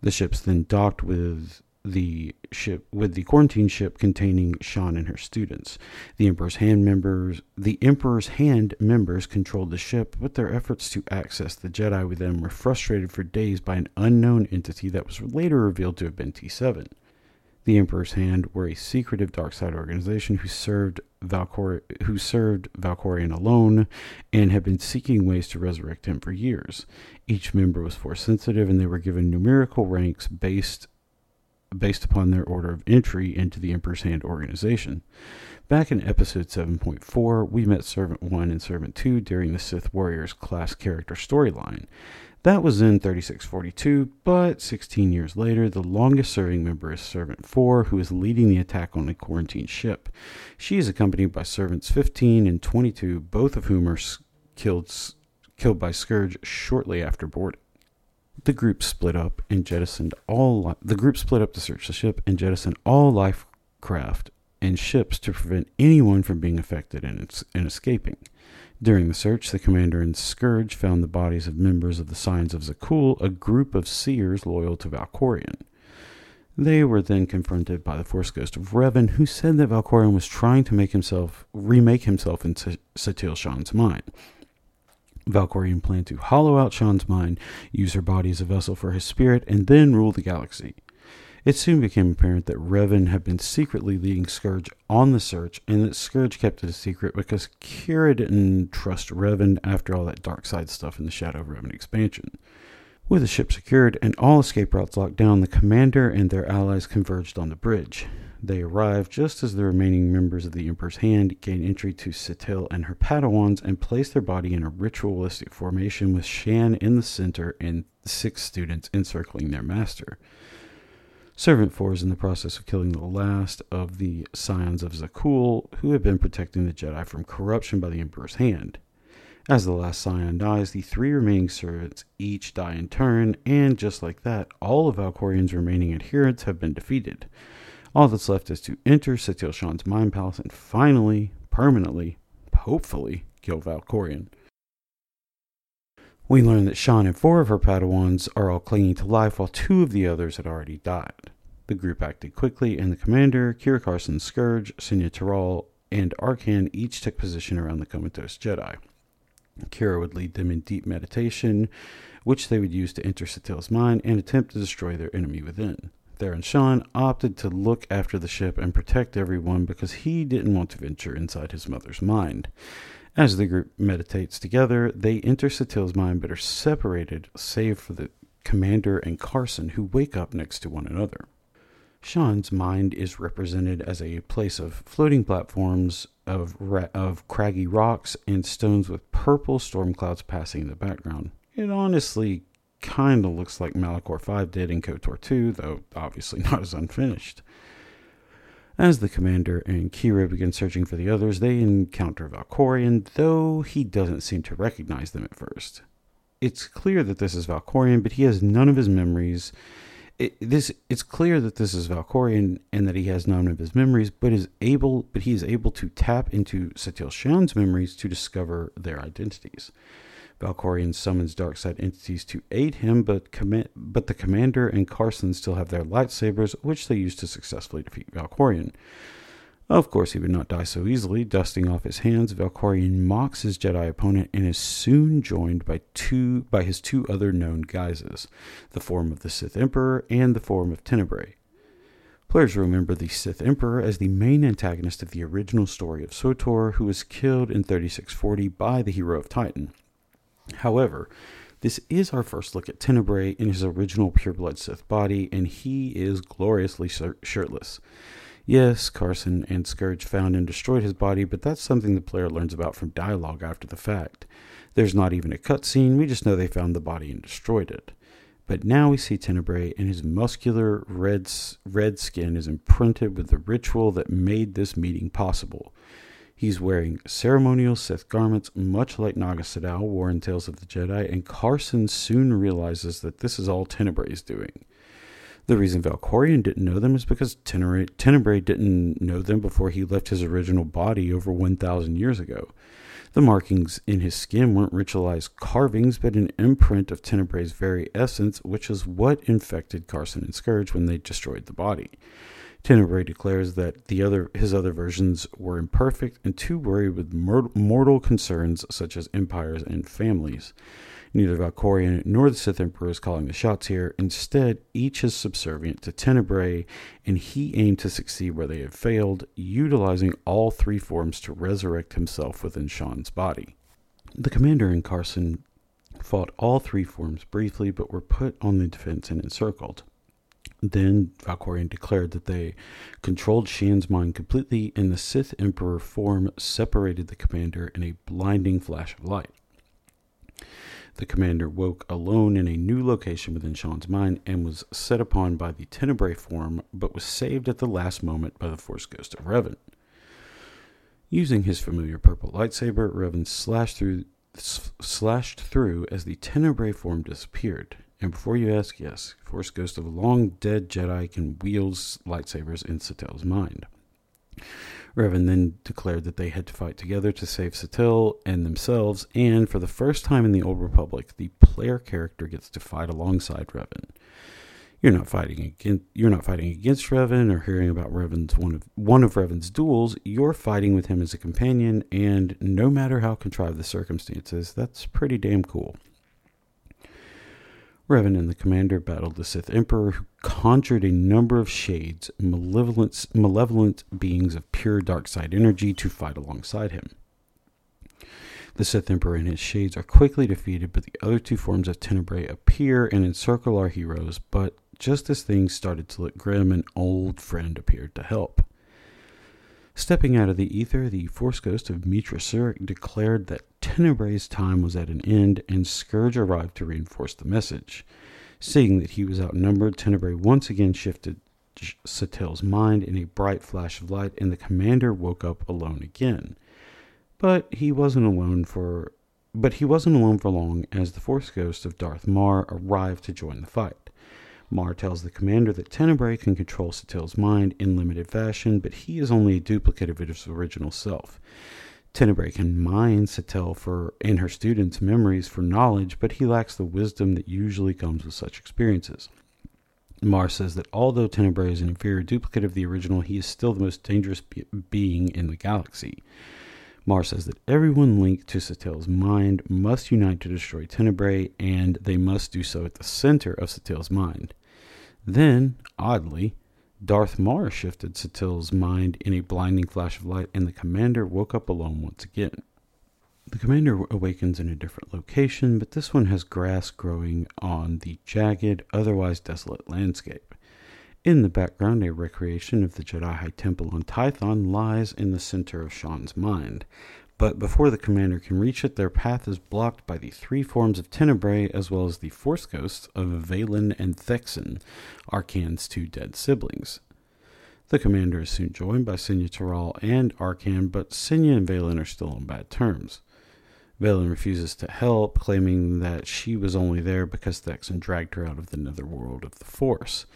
The ship's then docked with the ship with the quarantine ship containing Shan and her students. The Emperor's Hand members the Emperor's Hand members controlled the ship, but their efforts to access the Jedi with them were frustrated for days by an unknown entity that was later revealed to have been T seven. The Emperor's Hand were a secretive dark side organization who served Valkor who served Valkorion alone and had been seeking ways to resurrect him for years. Each member was force sensitive, and they were given numerical ranks based based upon their order of entry into the Emperor's Hand organization. Back in episode seven point four, we met Servant one and Servant two during the Sith Warriors class character storyline. That was in thirty-six forty-two, but sixteen years later, the longest-serving member is Servant four, who is leading the attack on a quarantine ship. She is accompanied by Servants fifteen and twenty-two, both of whom are killed, killed by Scourge shortly after boarding. The group split up and jettisoned all li- the group split up to search the ship and jettisoned all life craft and ships to prevent anyone from being affected and, es- and escaping. During the search, the commander and Scourge found the bodies of members of the Signs of Zakuul, a group of seers loyal to Valkorion. They were then confronted by the Force Ghost of Revan, who said that Valkorion was trying to make himself remake himself in S- Satele Shan's mind. Valkorion planned to hollow out Shan's mind, use her body as a vessel for his spirit, and then rule the galaxy. It soon became apparent that Revan had been secretly leading Scourge on the search, and that Scourge kept it a secret because Kira didn't trust Revan after all that dark side stuff in the Shadow of Revan expansion. With the ship secured and all escape routes locked down, the commander and their allies converged on the bridge. They arrive just as the remaining members of the Emperor's Hand gain entry to Satele and her Padawans and place their body in a ritualistic formation with Shan in the center and six students encircling their master. Servant four is in the process of killing the last of the Scions of Zakuul, who have been protecting the Jedi from corruption by the Emperor's Hand. As the last Scion dies, the three remaining servants each die in turn, and just like that, all of Valkorion's remaining adherents have been defeated. All that's left is to enter Satele Shan's mind palace and finally, permanently, hopefully, kill Valkorion. We learn that Shan and four of her Padawans are all clinging to life while two of the others had already died. The group acted quickly, and the commander, Kira Carsen, Scourge, Senya Tyrol, and Arcann each took position around the comatose Jedi. Kira would lead them in deep meditation, which they would use to enter Satele's mind and attempt to destroy their enemy within. Theron Shan opted to look after the ship and protect everyone because he didn't want to venture inside his mother's mind. As the group meditates together, they enter Satele's mind but are separated, save for the commander and Carsen, who wake up next to one another. Shan's mind is represented as a place of floating platforms of, ra- of craggy rocks and stones with purple storm clouds passing in the background. It honestly kind of looks like Malachor five did in KOTOR two, though obviously not as unfinished. As the commander and Kira begin searching for the others, they encounter Valkorion, though he doesn't seem to recognize them at first. It's clear that this is Valkorion, but he has none of his memories. It, this it's clear that this is Valkorion and that he has none of his memories, but is able but he is able to tap into Satele Shan's memories to discover their identities. Valkorion summons dark-side entities to aid him, but, com- but the commander and Carsen still have their lightsabers, which they use to successfully defeat Valkorion. Of course, he would not die so easily. Dusting off his hands, Valkorion mocks his Jedi opponent and is soon joined by two by his two other known guises, the form of the Sith Emperor and the form of Tenebrae. Players remember the Sith Emperor as the main antagonist of the original story of SOTOR, who was killed in thirty-six forty by the Hero of Titan. However, this is our first look at Tenebrae in his original pureblood Sith body, and he is gloriously shirtless. Yes, Carsen and Scourge found and destroyed his body, but that's something the player learns about from dialogue after the fact. There's not even a cutscene, we just know they found the body and destroyed it. But now we see Tenebrae, and his muscular red, red skin is imprinted with the ritual that made this meeting possible. He's wearing ceremonial Sith garments, much like Naga Sadao wore in Tales of the Jedi, and Carsen soon realizes that this is all Tenebrae is doing. The reason Valkorion didn't know them is because Tenebrae, Tenebrae didn't know them before he left his original body over one thousand years ago. The markings in his skin weren't ritualized carvings, but an imprint of Tenebrae's very essence, which is what infected Carsen and Scourge when they destroyed the body. Tenebrae declares that the other his other versions were imperfect and too worried with mortal concerns such as empires and families. Neither Valkorion nor the Sith Emperor is calling the shots here. Instead, each is subservient to Tenebrae, and he aimed to succeed where they had failed, utilizing all three forms to resurrect himself within Shan's body. The commander and Carsen fought all three forms briefly, but were put on the defense and encircled. Then Valkorion declared that they controlled Shan's mind completely, and the Sith Emperor form separated the commander in a blinding flash of light. The commander woke alone in a new location within Shan's mind and was set upon by the Tenebrae form, but was saved at the last moment by the Force Ghost of Revan. Using his familiar purple lightsaber, Revan slashed through, slashed through as the Tenebrae form disappeared. And before you ask, yes, Force Ghost of a long-dead Jedi can wield lightsabers in Satele's mind. Revan then declared that they had to fight together to save Satele and themselves, and for the first time in the Old Republic, the player character gets to fight alongside Revan. You're not fighting against you're not fighting against Revan or hearing about Revan's one of one of Revan's duels. You're fighting with him as a companion, and no matter how contrived the circumstances, that's pretty damn cool. Revan and the commander battled the Sith Emperor, who conjured a number of shades, malevolent, malevolent beings of pure dark side energy, to fight alongside him. The Sith Emperor and his shades are quickly defeated, but the other two forms of Tenebrae appear and encircle our heroes, but just as things started to look grim, an old friend appeared to help. Stepping out of the ether, the Force Ghost of Mitra Surik declared that Tenebrae's time was at an end, and Scourge arrived to reinforce the message. Seeing that he was outnumbered, Tenebrae once again shifted Satele's mind in a bright flash of light, and the commander woke up alone again. But he wasn't alone for, but he wasn't alone for long, as the Force Ghost of Darth Marr arrived to join the fight. Marr tells the commander that Tenebrae can control Satele's mind in limited fashion, but he is only a duplicate of his original self. Tenebrae can mine Satele for and her students' memories for knowledge, but he lacks the wisdom that usually comes with such experiences. Marr says that although Tenebrae is an inferior duplicate of the original, he is still the most dangerous be- being in the galaxy. Marr says that everyone linked to Satele's mind must unite to destroy Tenebrae, and they must do so at the center of Satele's mind. Then, oddly, Darth Marr shifted Satele's mind in a blinding flash of light, and the commander woke up alone once again. The commander awakens in a different location, but this one has grass growing on the jagged, otherwise desolate landscape. In the background, a recreation of the Jedi High Temple on Tython lies in the center of Shan's mind. But before the commander can reach it, their path is blocked by the three forms of Tenebrae, as well as the Force Ghosts of Vaylin and Thexen, Arcann's two dead siblings. The commander is soon joined by Senya Tyrol and Arcann, but Senya and Vaylin are still on bad terms. Vaylin refuses to help, claiming that she was only there because Thexen dragged her out of the netherworld of the Force.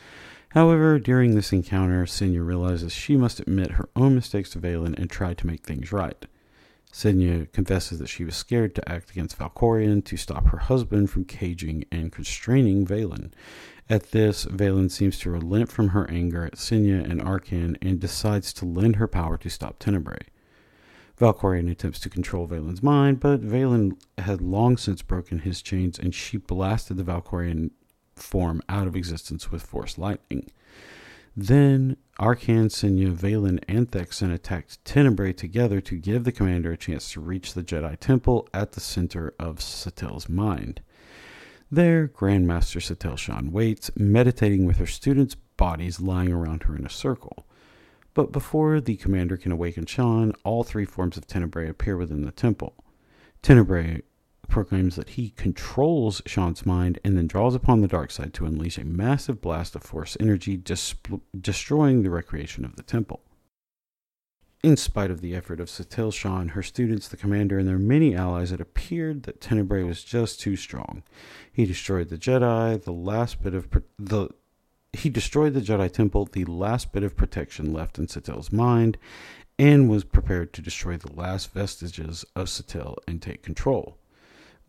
However, during this encounter, Senya realizes she must admit her own mistakes to Vaylin and try to make things right. Senya confesses that she was scared to act against Valkorion to stop her husband from caging and constraining Vaylin. At this, Vaylin seems to relent from her anger at Senya and Arcann and decides to lend her power to stop Tenebrae. Valkorion attempts to control Valen's mind, but Vaylin had long since broken his chains, and she blasted the Valkorion form out of existence with Force Lightning. Then Arcann, Senya, Vaylin, and Thexen attacked Tenebrae together to give the commander a chance to reach the Jedi Temple at the center of Satele's mind. There, Grandmaster Satele Shan waits, meditating with her students' bodies lying around her in a circle. But before the commander can awaken Shan, all three forms of Tenebrae appear within the temple. Tenebrae proclaims that he controls Shan's mind and then draws upon the dark side to unleash a massive blast of force energy, dis- destroying the recreation of the temple. In spite of the effort of Satele Shan, her students, the commander, and their many allies, it appeared that Tenebrae was just too strong. He destroyed the Jedi, the last bit of pro- the he destroyed the Jedi Temple, the last bit of protection left in Satele's mind, and was prepared to destroy the last vestiges of Satele and take control.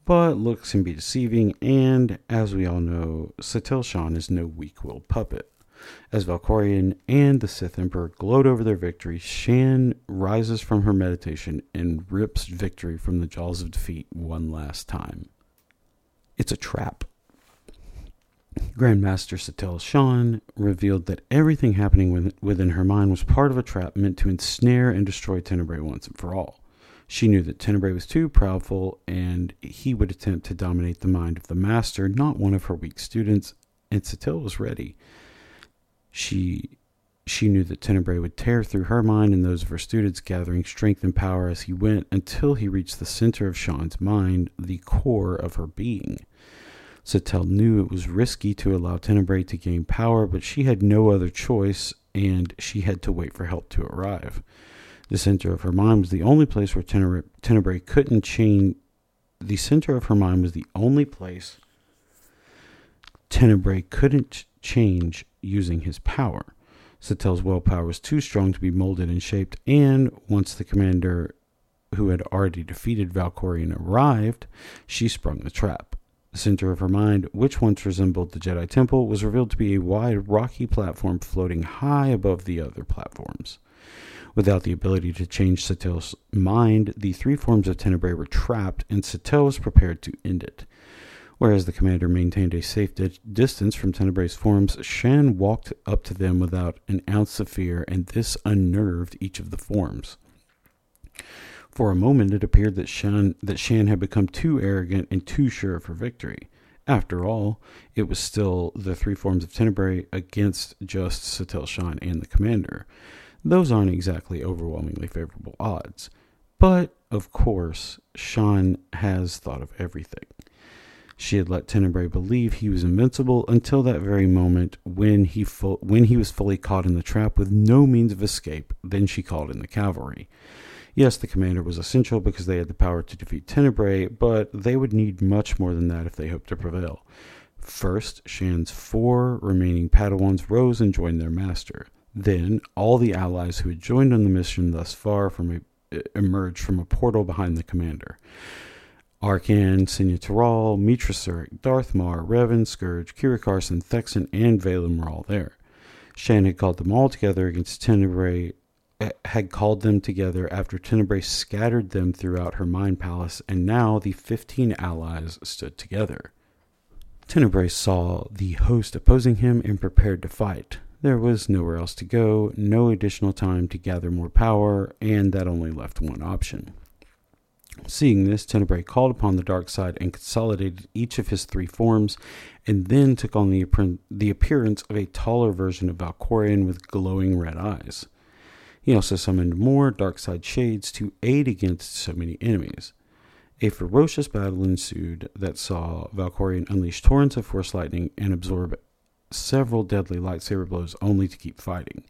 But looks can be deceiving, and as we all know, Satele Shan is no weak-willed puppet. As Valkorion and the Sith Emperor gloat over their victory, Shan rises from her meditation and rips victory from the jaws of defeat one last time. It's a trap. Grandmaster Satele Shan revealed that everything happening within her mind was part of a trap meant to ensnare and destroy Tenebrae once and for all. She knew that Tenebrae was too proudful, and he would attempt to dominate the mind of the master, not one of her weak students, and Satele was ready. She she knew that Tenebrae would tear through her mind and those of her students, gathering strength and power as he went until he reached the center of Shan's mind, the core of her being. Satele knew it was risky to allow Tenebrae to gain power, but she had no other choice, and she had to wait for help to arrive. The center of her mind was the only place where Tenebrae, Tenebrae couldn't change. The center of her mind was the only place Tenebrae couldn't change using his power. Satele's willpower was too strong to be molded and shaped, and once the commander, who had already defeated Valkorion, arrived, she sprung the trap. The center of her mind, which once resembled the Jedi Temple, was revealed to be a wide, rocky platform floating high above the other platforms. Without the ability to change Satele's mind, the three forms of Tenebrae were trapped, and Satele was prepared to end it. Whereas the commander maintained a safe di- distance from Tenebrae's forms, Shan walked up to them without an ounce of fear, and this unnerved each of the forms. For a moment, it appeared that Shan, that Shan had become too arrogant and too sure of her victory. After all, it was still the three forms of Tenebrae against just Satele Shan and the commander. Those aren't exactly overwhelmingly favorable odds. But, of course, Shan has thought of everything. She had let Tenebrae believe he was invincible until that very moment when he fu- when he was fully caught in the trap with no means of escape. Then she called in the cavalry. Yes, the commander was essential because they had the power to defeat Tenebrae, but they would need much more than that if they hoped to prevail. First, Shan's four remaining Padawans rose and joined their master. Then, all the allies who had joined on the mission thus far from a, emerged from a portal behind the commander. Arcann, Senya Tyrol, Mitra Surik, Darth Marr, Revan, Scourge, Kira Carsen, Thexen, and Vaylin were all there. Shan had called them all together against Tenebrae, had called them together after Tenebrae scattered them throughout her mind palace, and now the fifteen allies stood together. Tenebrae saw the host opposing him and prepared to fight. There was nowhere else to go, no additional time to gather more power, and that only left one option. Seeing this, Tenebrae called upon the dark side and consolidated each of his three forms, and then took on the, the appearance of a taller version of Valkorion with glowing red eyes. He also summoned more dark side shades to aid against so many enemies. A ferocious battle ensued that saw Valkorion unleash torrents of force lightning and absorb several deadly lightsaber blows only to keep fighting.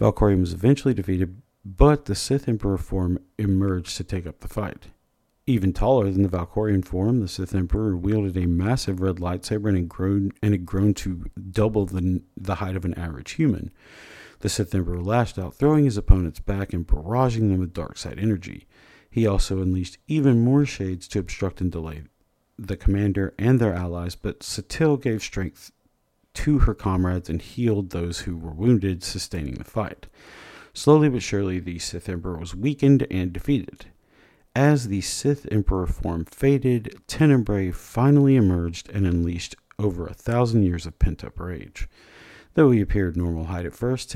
Valkorion was eventually defeated, but the Sith Emperor form emerged to take up the fight. Even taller than the Valkorion form, the Sith Emperor wielded a massive red lightsaber and had grown, and had grown to double the, the height of an average human. The Sith Emperor lashed out, throwing his opponents back and barraging them with dark side energy. He also unleashed even more shades to obstruct and delay the commander and their allies, but Satele gave strength to her comrades and healed those who were wounded, sustaining the fight. Slowly but surely, the Sith Emperor was weakened and defeated. As the Sith Emperor form faded, Tenebrae finally emerged and unleashed over a thousand years of pent-up rage. Though he appeared normal height at first,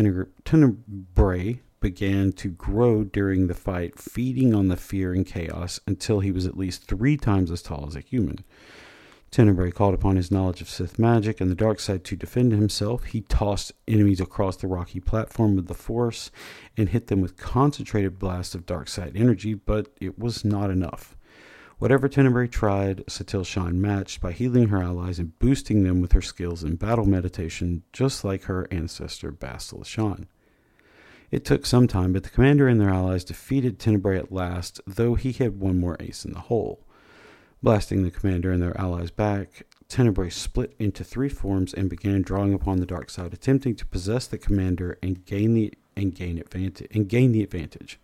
Tenebrae began to grow during the fight, feeding on the fear and chaos until he was at least three times as tall as a human. Tenebrae called upon his knowledge of Sith magic and the dark side to defend himself. He tossed enemies across the rocky platform with the force and hit them with concentrated blasts of dark side energy, but it was not enough. Whatever Tenebrae tried, Satele Shan matched by healing her allies and boosting them with her skills in battle meditation, just like her ancestor Bastil Shan. It took some time, but the commander and their allies defeated Tenebrae at last, though he had one more ace in the hole. Blasting the commander and their allies back, Tenebrae split into three forms and began drawing upon the dark side, attempting to possess the commander and gain the and gain advantage and gain the advantage.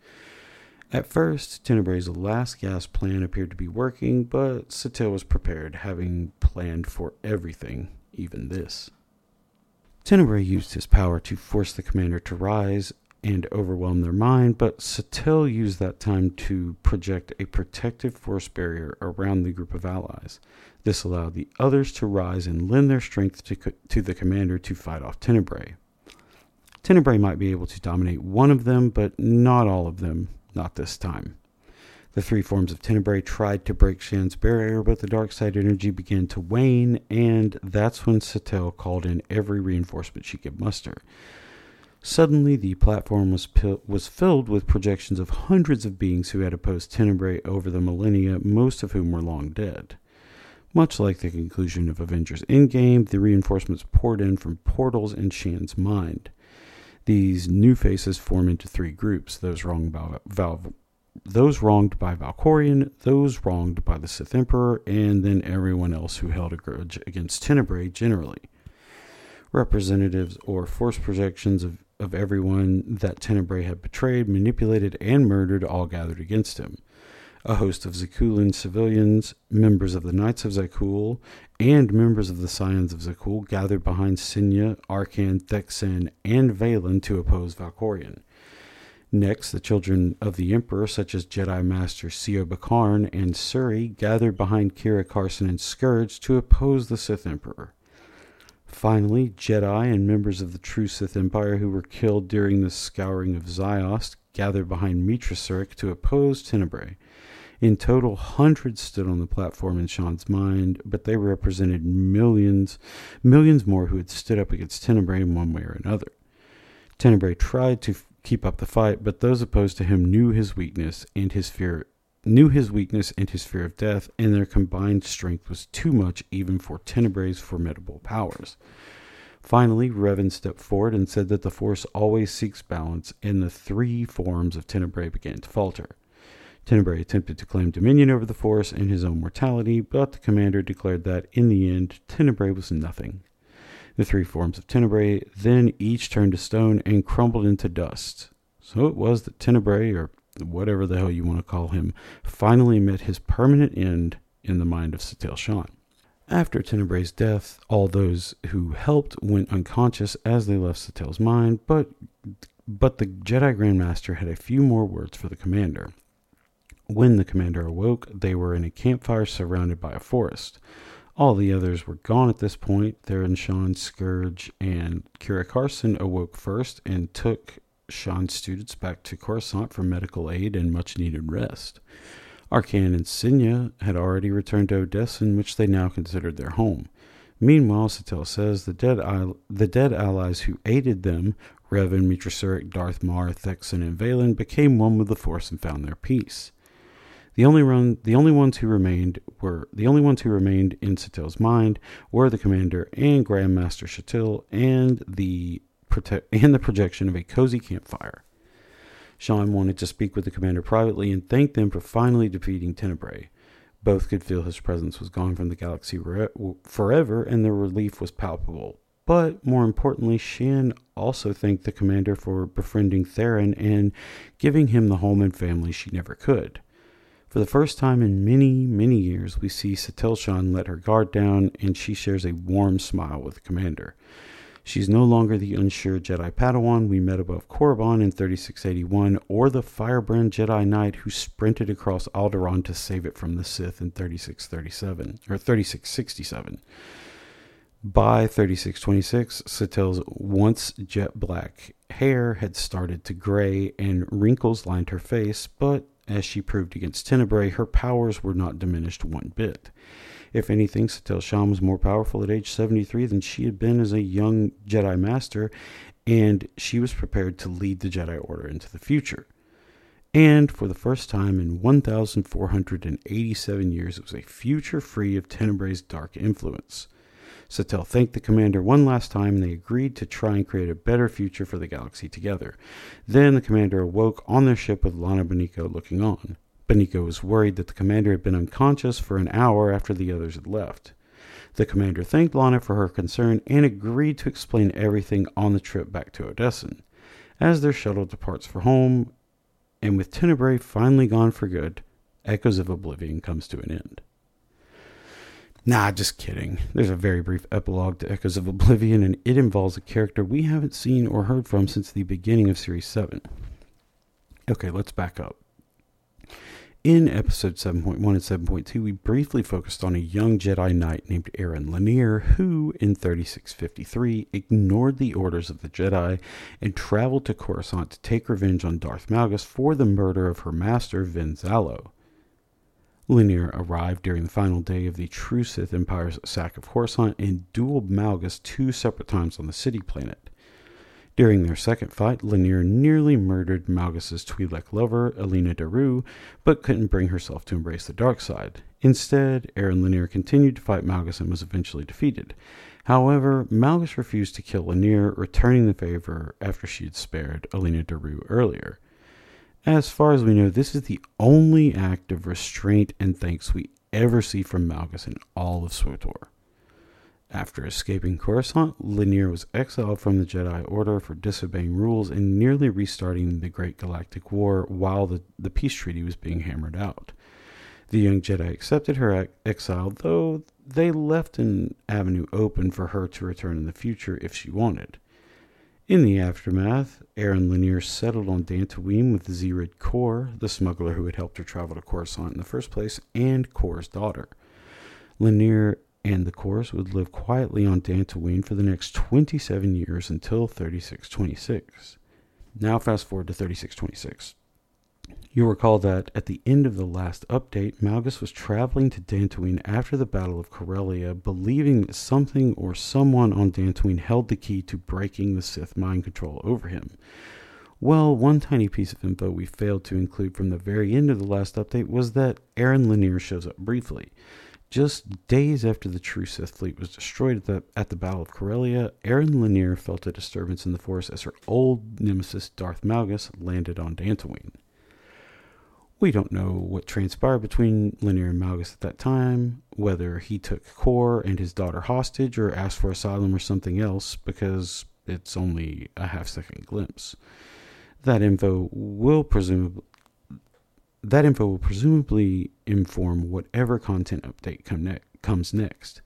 At first, Tenebrae's last-gasp plan appeared to be working, but Satele was prepared, having planned for everything, even this. Tenebrae used his power to force the commander to rise and overwhelm their mind, but Satele used that time to project a protective force barrier around the group of allies. This allowed the others to rise and lend their strength to, co- to the commander to fight off Tenebrae. Tenebrae might be able to dominate one of them, but not all of them. Not this time. The three forms of Tenebrae tried to break Shan's barrier, but the dark side energy began to wane, and that's when Satele called in every reinforcement she could muster. Suddenly, the platform was pil- was filled with projections of hundreds of beings who had opposed Tenebrae over the millennia, most of whom were long dead. Much like the conclusion of Avengers Endgame, the reinforcements poured in from portals in Shan's mind. These new faces form into three groups, those wronged by, Val, those wronged by Valkorion, those wronged by the Sith Emperor, and then everyone else who held a grudge against Tenebrae generally. Representatives or force projections of, of everyone that Tenebrae had betrayed, manipulated, and murdered all gathered against him. A host of Zakuulan civilians, members of the Knights of Zakuul, and members of the Scions of Zakuul gathered behind Senya, Arcann, Thexen, and Vaylin to oppose Valkorion. Next, the children of the Emperor, such as Jedi Master Sio Bakarn and Suri, gathered behind Kira Carsen and Scourge to oppose the Sith Emperor. Finally, Jedi and members of the true Sith Empire who were killed during the scouring of Zyost gathered behind Mitra Surik to oppose Tenebrae. In total, hundreds stood on the platform in Shan's mind, but they represented millions, millions more who had stood up against Tenebrae in one way or another. Tenebrae tried to f- keep up the fight, but those opposed to him knew his weakness and his fear, knew his weakness and his fear of death, and their combined strength was too much even for Tenebrae's formidable powers. Finally, Revan stepped forward and said that the Force always seeks balance, and the three forms of Tenebrae began to falter. Tenebrae attempted to claim dominion over the Force and his own mortality, but the commander declared that, in the end, Tenebrae was nothing. The three forms of Tenebrae then each turned to stone and crumbled into dust. So it was that Tenebrae, or whatever the hell you want to call him, finally met his permanent end in the mind of Satele Shan. After Tenebrae's death, all those who helped went unconscious as they left Satele's mind, but, but the Jedi Grandmaster had a few more words for the commander. When the commander awoke, they were in a campfire surrounded by a forest. All the others were gone at this point. Theron Shan, Scourge, and Kira Carsen awoke first and took Shan's students back to Coruscant for medical aid and much-needed rest. Arcann and Senya had already returned to Odessen, which they now considered their home. Meanwhile, Satele says the dead, al- the dead allies who aided them, Revan, Mitra Surik, Darth Marr, Thexen, and Vaylin, became one with the Force and found their peace. The only run, the only ones who remained were the only ones who remained in Satele's mind were the commander and Grandmaster Satele and the prote- and the projection of a cozy campfire. Shan wanted to speak with the commander privately and thank them for finally defeating Tenebrae. Both could feel his presence was gone from the galaxy re- forever, and their relief was palpable. But more importantly, Shan also thanked the commander for befriending Theron and giving him the home and family she never could. For the first time in many, many years, we see Satele Shan let her guard down, and she shares a warm smile with the commander. She's no longer the unsure Jedi Padawan we met above Korriban in thirty-six eighty-one, or the firebrand Jedi Knight who sprinted across Alderaan to save it from the Sith in thirty-six thirty-seven, or thirty-six sixty-seven. By thirty-six twenty-six, Satele's once jet black hair had started to gray, and wrinkles lined her face, but as she proved against Tenebrae, her powers were not diminished one bit. If anything, Satele Shan was more powerful at age seventy-three than she had been as a young Jedi Master, and she was prepared to lead the Jedi Order into the future. And for the first time in one thousand four hundred eighty-seven years, it was a future free of Tenebrae's dark influence. Satele thanked the commander one last time, and they agreed to try and create a better future for the galaxy together. Then the commander awoke on their ship with Lana Beniko looking on. Beniko was worried that the commander had been unconscious for an hour after the others had left. The commander thanked Lana for her concern and agreed to explain everything on the trip back to Odessen. As their shuttle departs for home, and with Tenebrae finally gone for good, Echoes of Oblivion comes to an end. Nah, just kidding. There's a very brief epilogue to Echoes of Oblivion, and it involves a character we haven't seen or heard from since the beginning of Series seven. Okay, let's back up. In Episodes seven point one and seven point two, we briefly focused on a young Jedi Knight named Aaron Lanier, who, in thirty-six fifty-three, ignored the orders of the Jedi and traveled to Coruscant to take revenge on Darth Malgus for the murder of her master, Vin Zallo. Lanier arrived during the final day of the true Sith Empire's sack of Coruscant and dueled Malgus two separate times on the city planet. During their second fight, Lanier nearly murdered Malgus' Twi'lek lover, Alina Daru, but couldn't bring herself to embrace the dark side. Instead, Aaron Lanier continued to fight Malgus and was eventually defeated. However, Malgus refused to kill Lanier, returning the favor after she had spared Alina Daru earlier. As far as we know, this is the only act of restraint and thanks we ever see from Malgus in all of SWTOR. After escaping Coruscant, Lanier was exiled from the Jedi Order for disobeying rules and nearly restarting the Great Galactic War while the, the peace treaty was being hammered out. The young Jedi accepted her exile, though they left an avenue open for her to return in the future if she wanted. In the aftermath, Aaron Lanier settled on Dantooine with Zerid Kor, the smuggler who had helped her travel to Coruscant in the first place, and Kor's daughter. Lanier and the Kors would live quietly on Dantooine for the next twenty-seven years until thirty-six twenty-six. Now fast forward to thirty-six twenty-six. You'll recall that at the end of the last update, Malgus was traveling to Dantooine after the Battle of Corellia, believing that something or someone on Dantooine held the key to breaking the Sith mind control over him. Well, one tiny piece of info we failed to include from the very end of the last update was that Aaron Lanier shows up briefly. Just days after the true Sith fleet was destroyed at the, at the Battle of Corellia, Aaron Lanier felt a disturbance in the Force as her old nemesis Darth Malgus landed on Dantooine. We don't know what transpired between Lanier and Malgus at that time, whether he took Kor and his daughter hostage or asked for asylum or something else, because it's only a half-second glimpse. That info will presumably that info will presumably inform whatever content update come ne- comes next.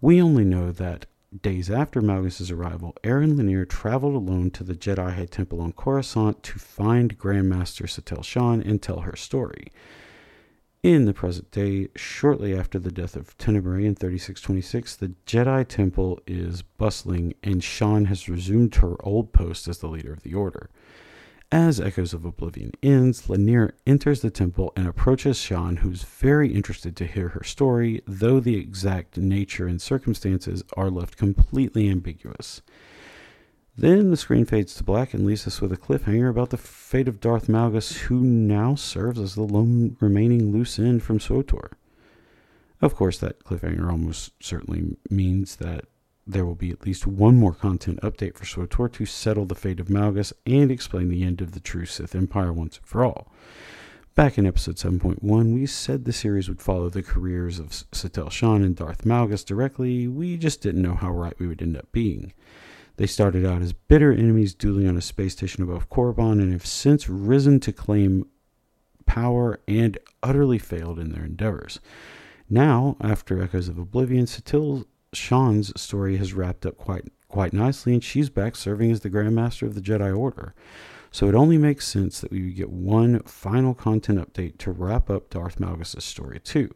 We only know that days after Malgus' arrival, Aaron Lanier traveled alone to the Jedi Head Temple on Coruscant to find Grandmaster Satele Shan and tell her story. In the present day, shortly after the death of Tenebrae in thirty-six twenty-six, the Jedi Temple is bustling and Shan has resumed her old post as the leader of the Order. As Echoes of Oblivion ends, Lanier enters the temple and approaches Shan, who's very interested to hear her story, though the exact nature and circumstances are left completely ambiguous. Then the screen fades to black and leaves us with a cliffhanger about the fate of Darth Malgus, who now serves as the lone remaining loose end from SWTOR. Of course, that cliffhanger almost certainly means that there will be at least one more content update for SWTOR to settle the fate of Malgus and explain the end of the true Sith Empire once and for all. Back in Episode seven point one, we said the series would follow the careers of Satele Shan and Darth Malgus directly. We just didn't know how right we would end up being. They started out as bitter enemies dueling on a space station above Korriban and have since risen to claim power and utterly failed in their endeavors. Now, after Echoes of Oblivion, Satele Shan's story has wrapped up quite quite nicely, and she's back serving as the Grandmaster of the Jedi Order. So it only makes sense that we would get one final content update to wrap up Darth Malgus' story too.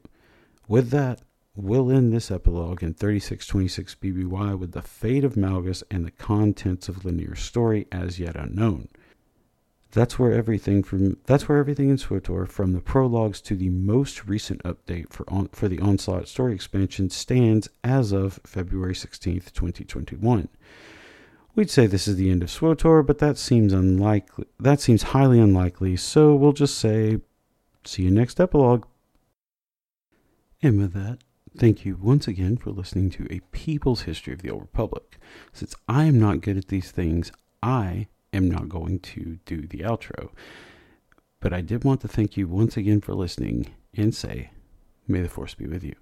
With that, we'll end this epilogue in thirty-six twenty-six B B Y with the fate of Malgus and the contents of Lanier's story as yet unknown. That's where everything from that's where everything in SWTOR, from the prologues to the most recent update for on, for the Onslaught story expansion, stands as of February sixteenth, twenty twenty-one. We'd say this is the end of SWTOR, but that seems unlikely. That seems highly unlikely, so we'll just say, see you next epilogue. And with that, thank you once again for listening to A People's History of the Old Republic. Since I am not good at these things, I am not going to do the outro. But I did want to thank you once again for listening and say, may the Force be with you.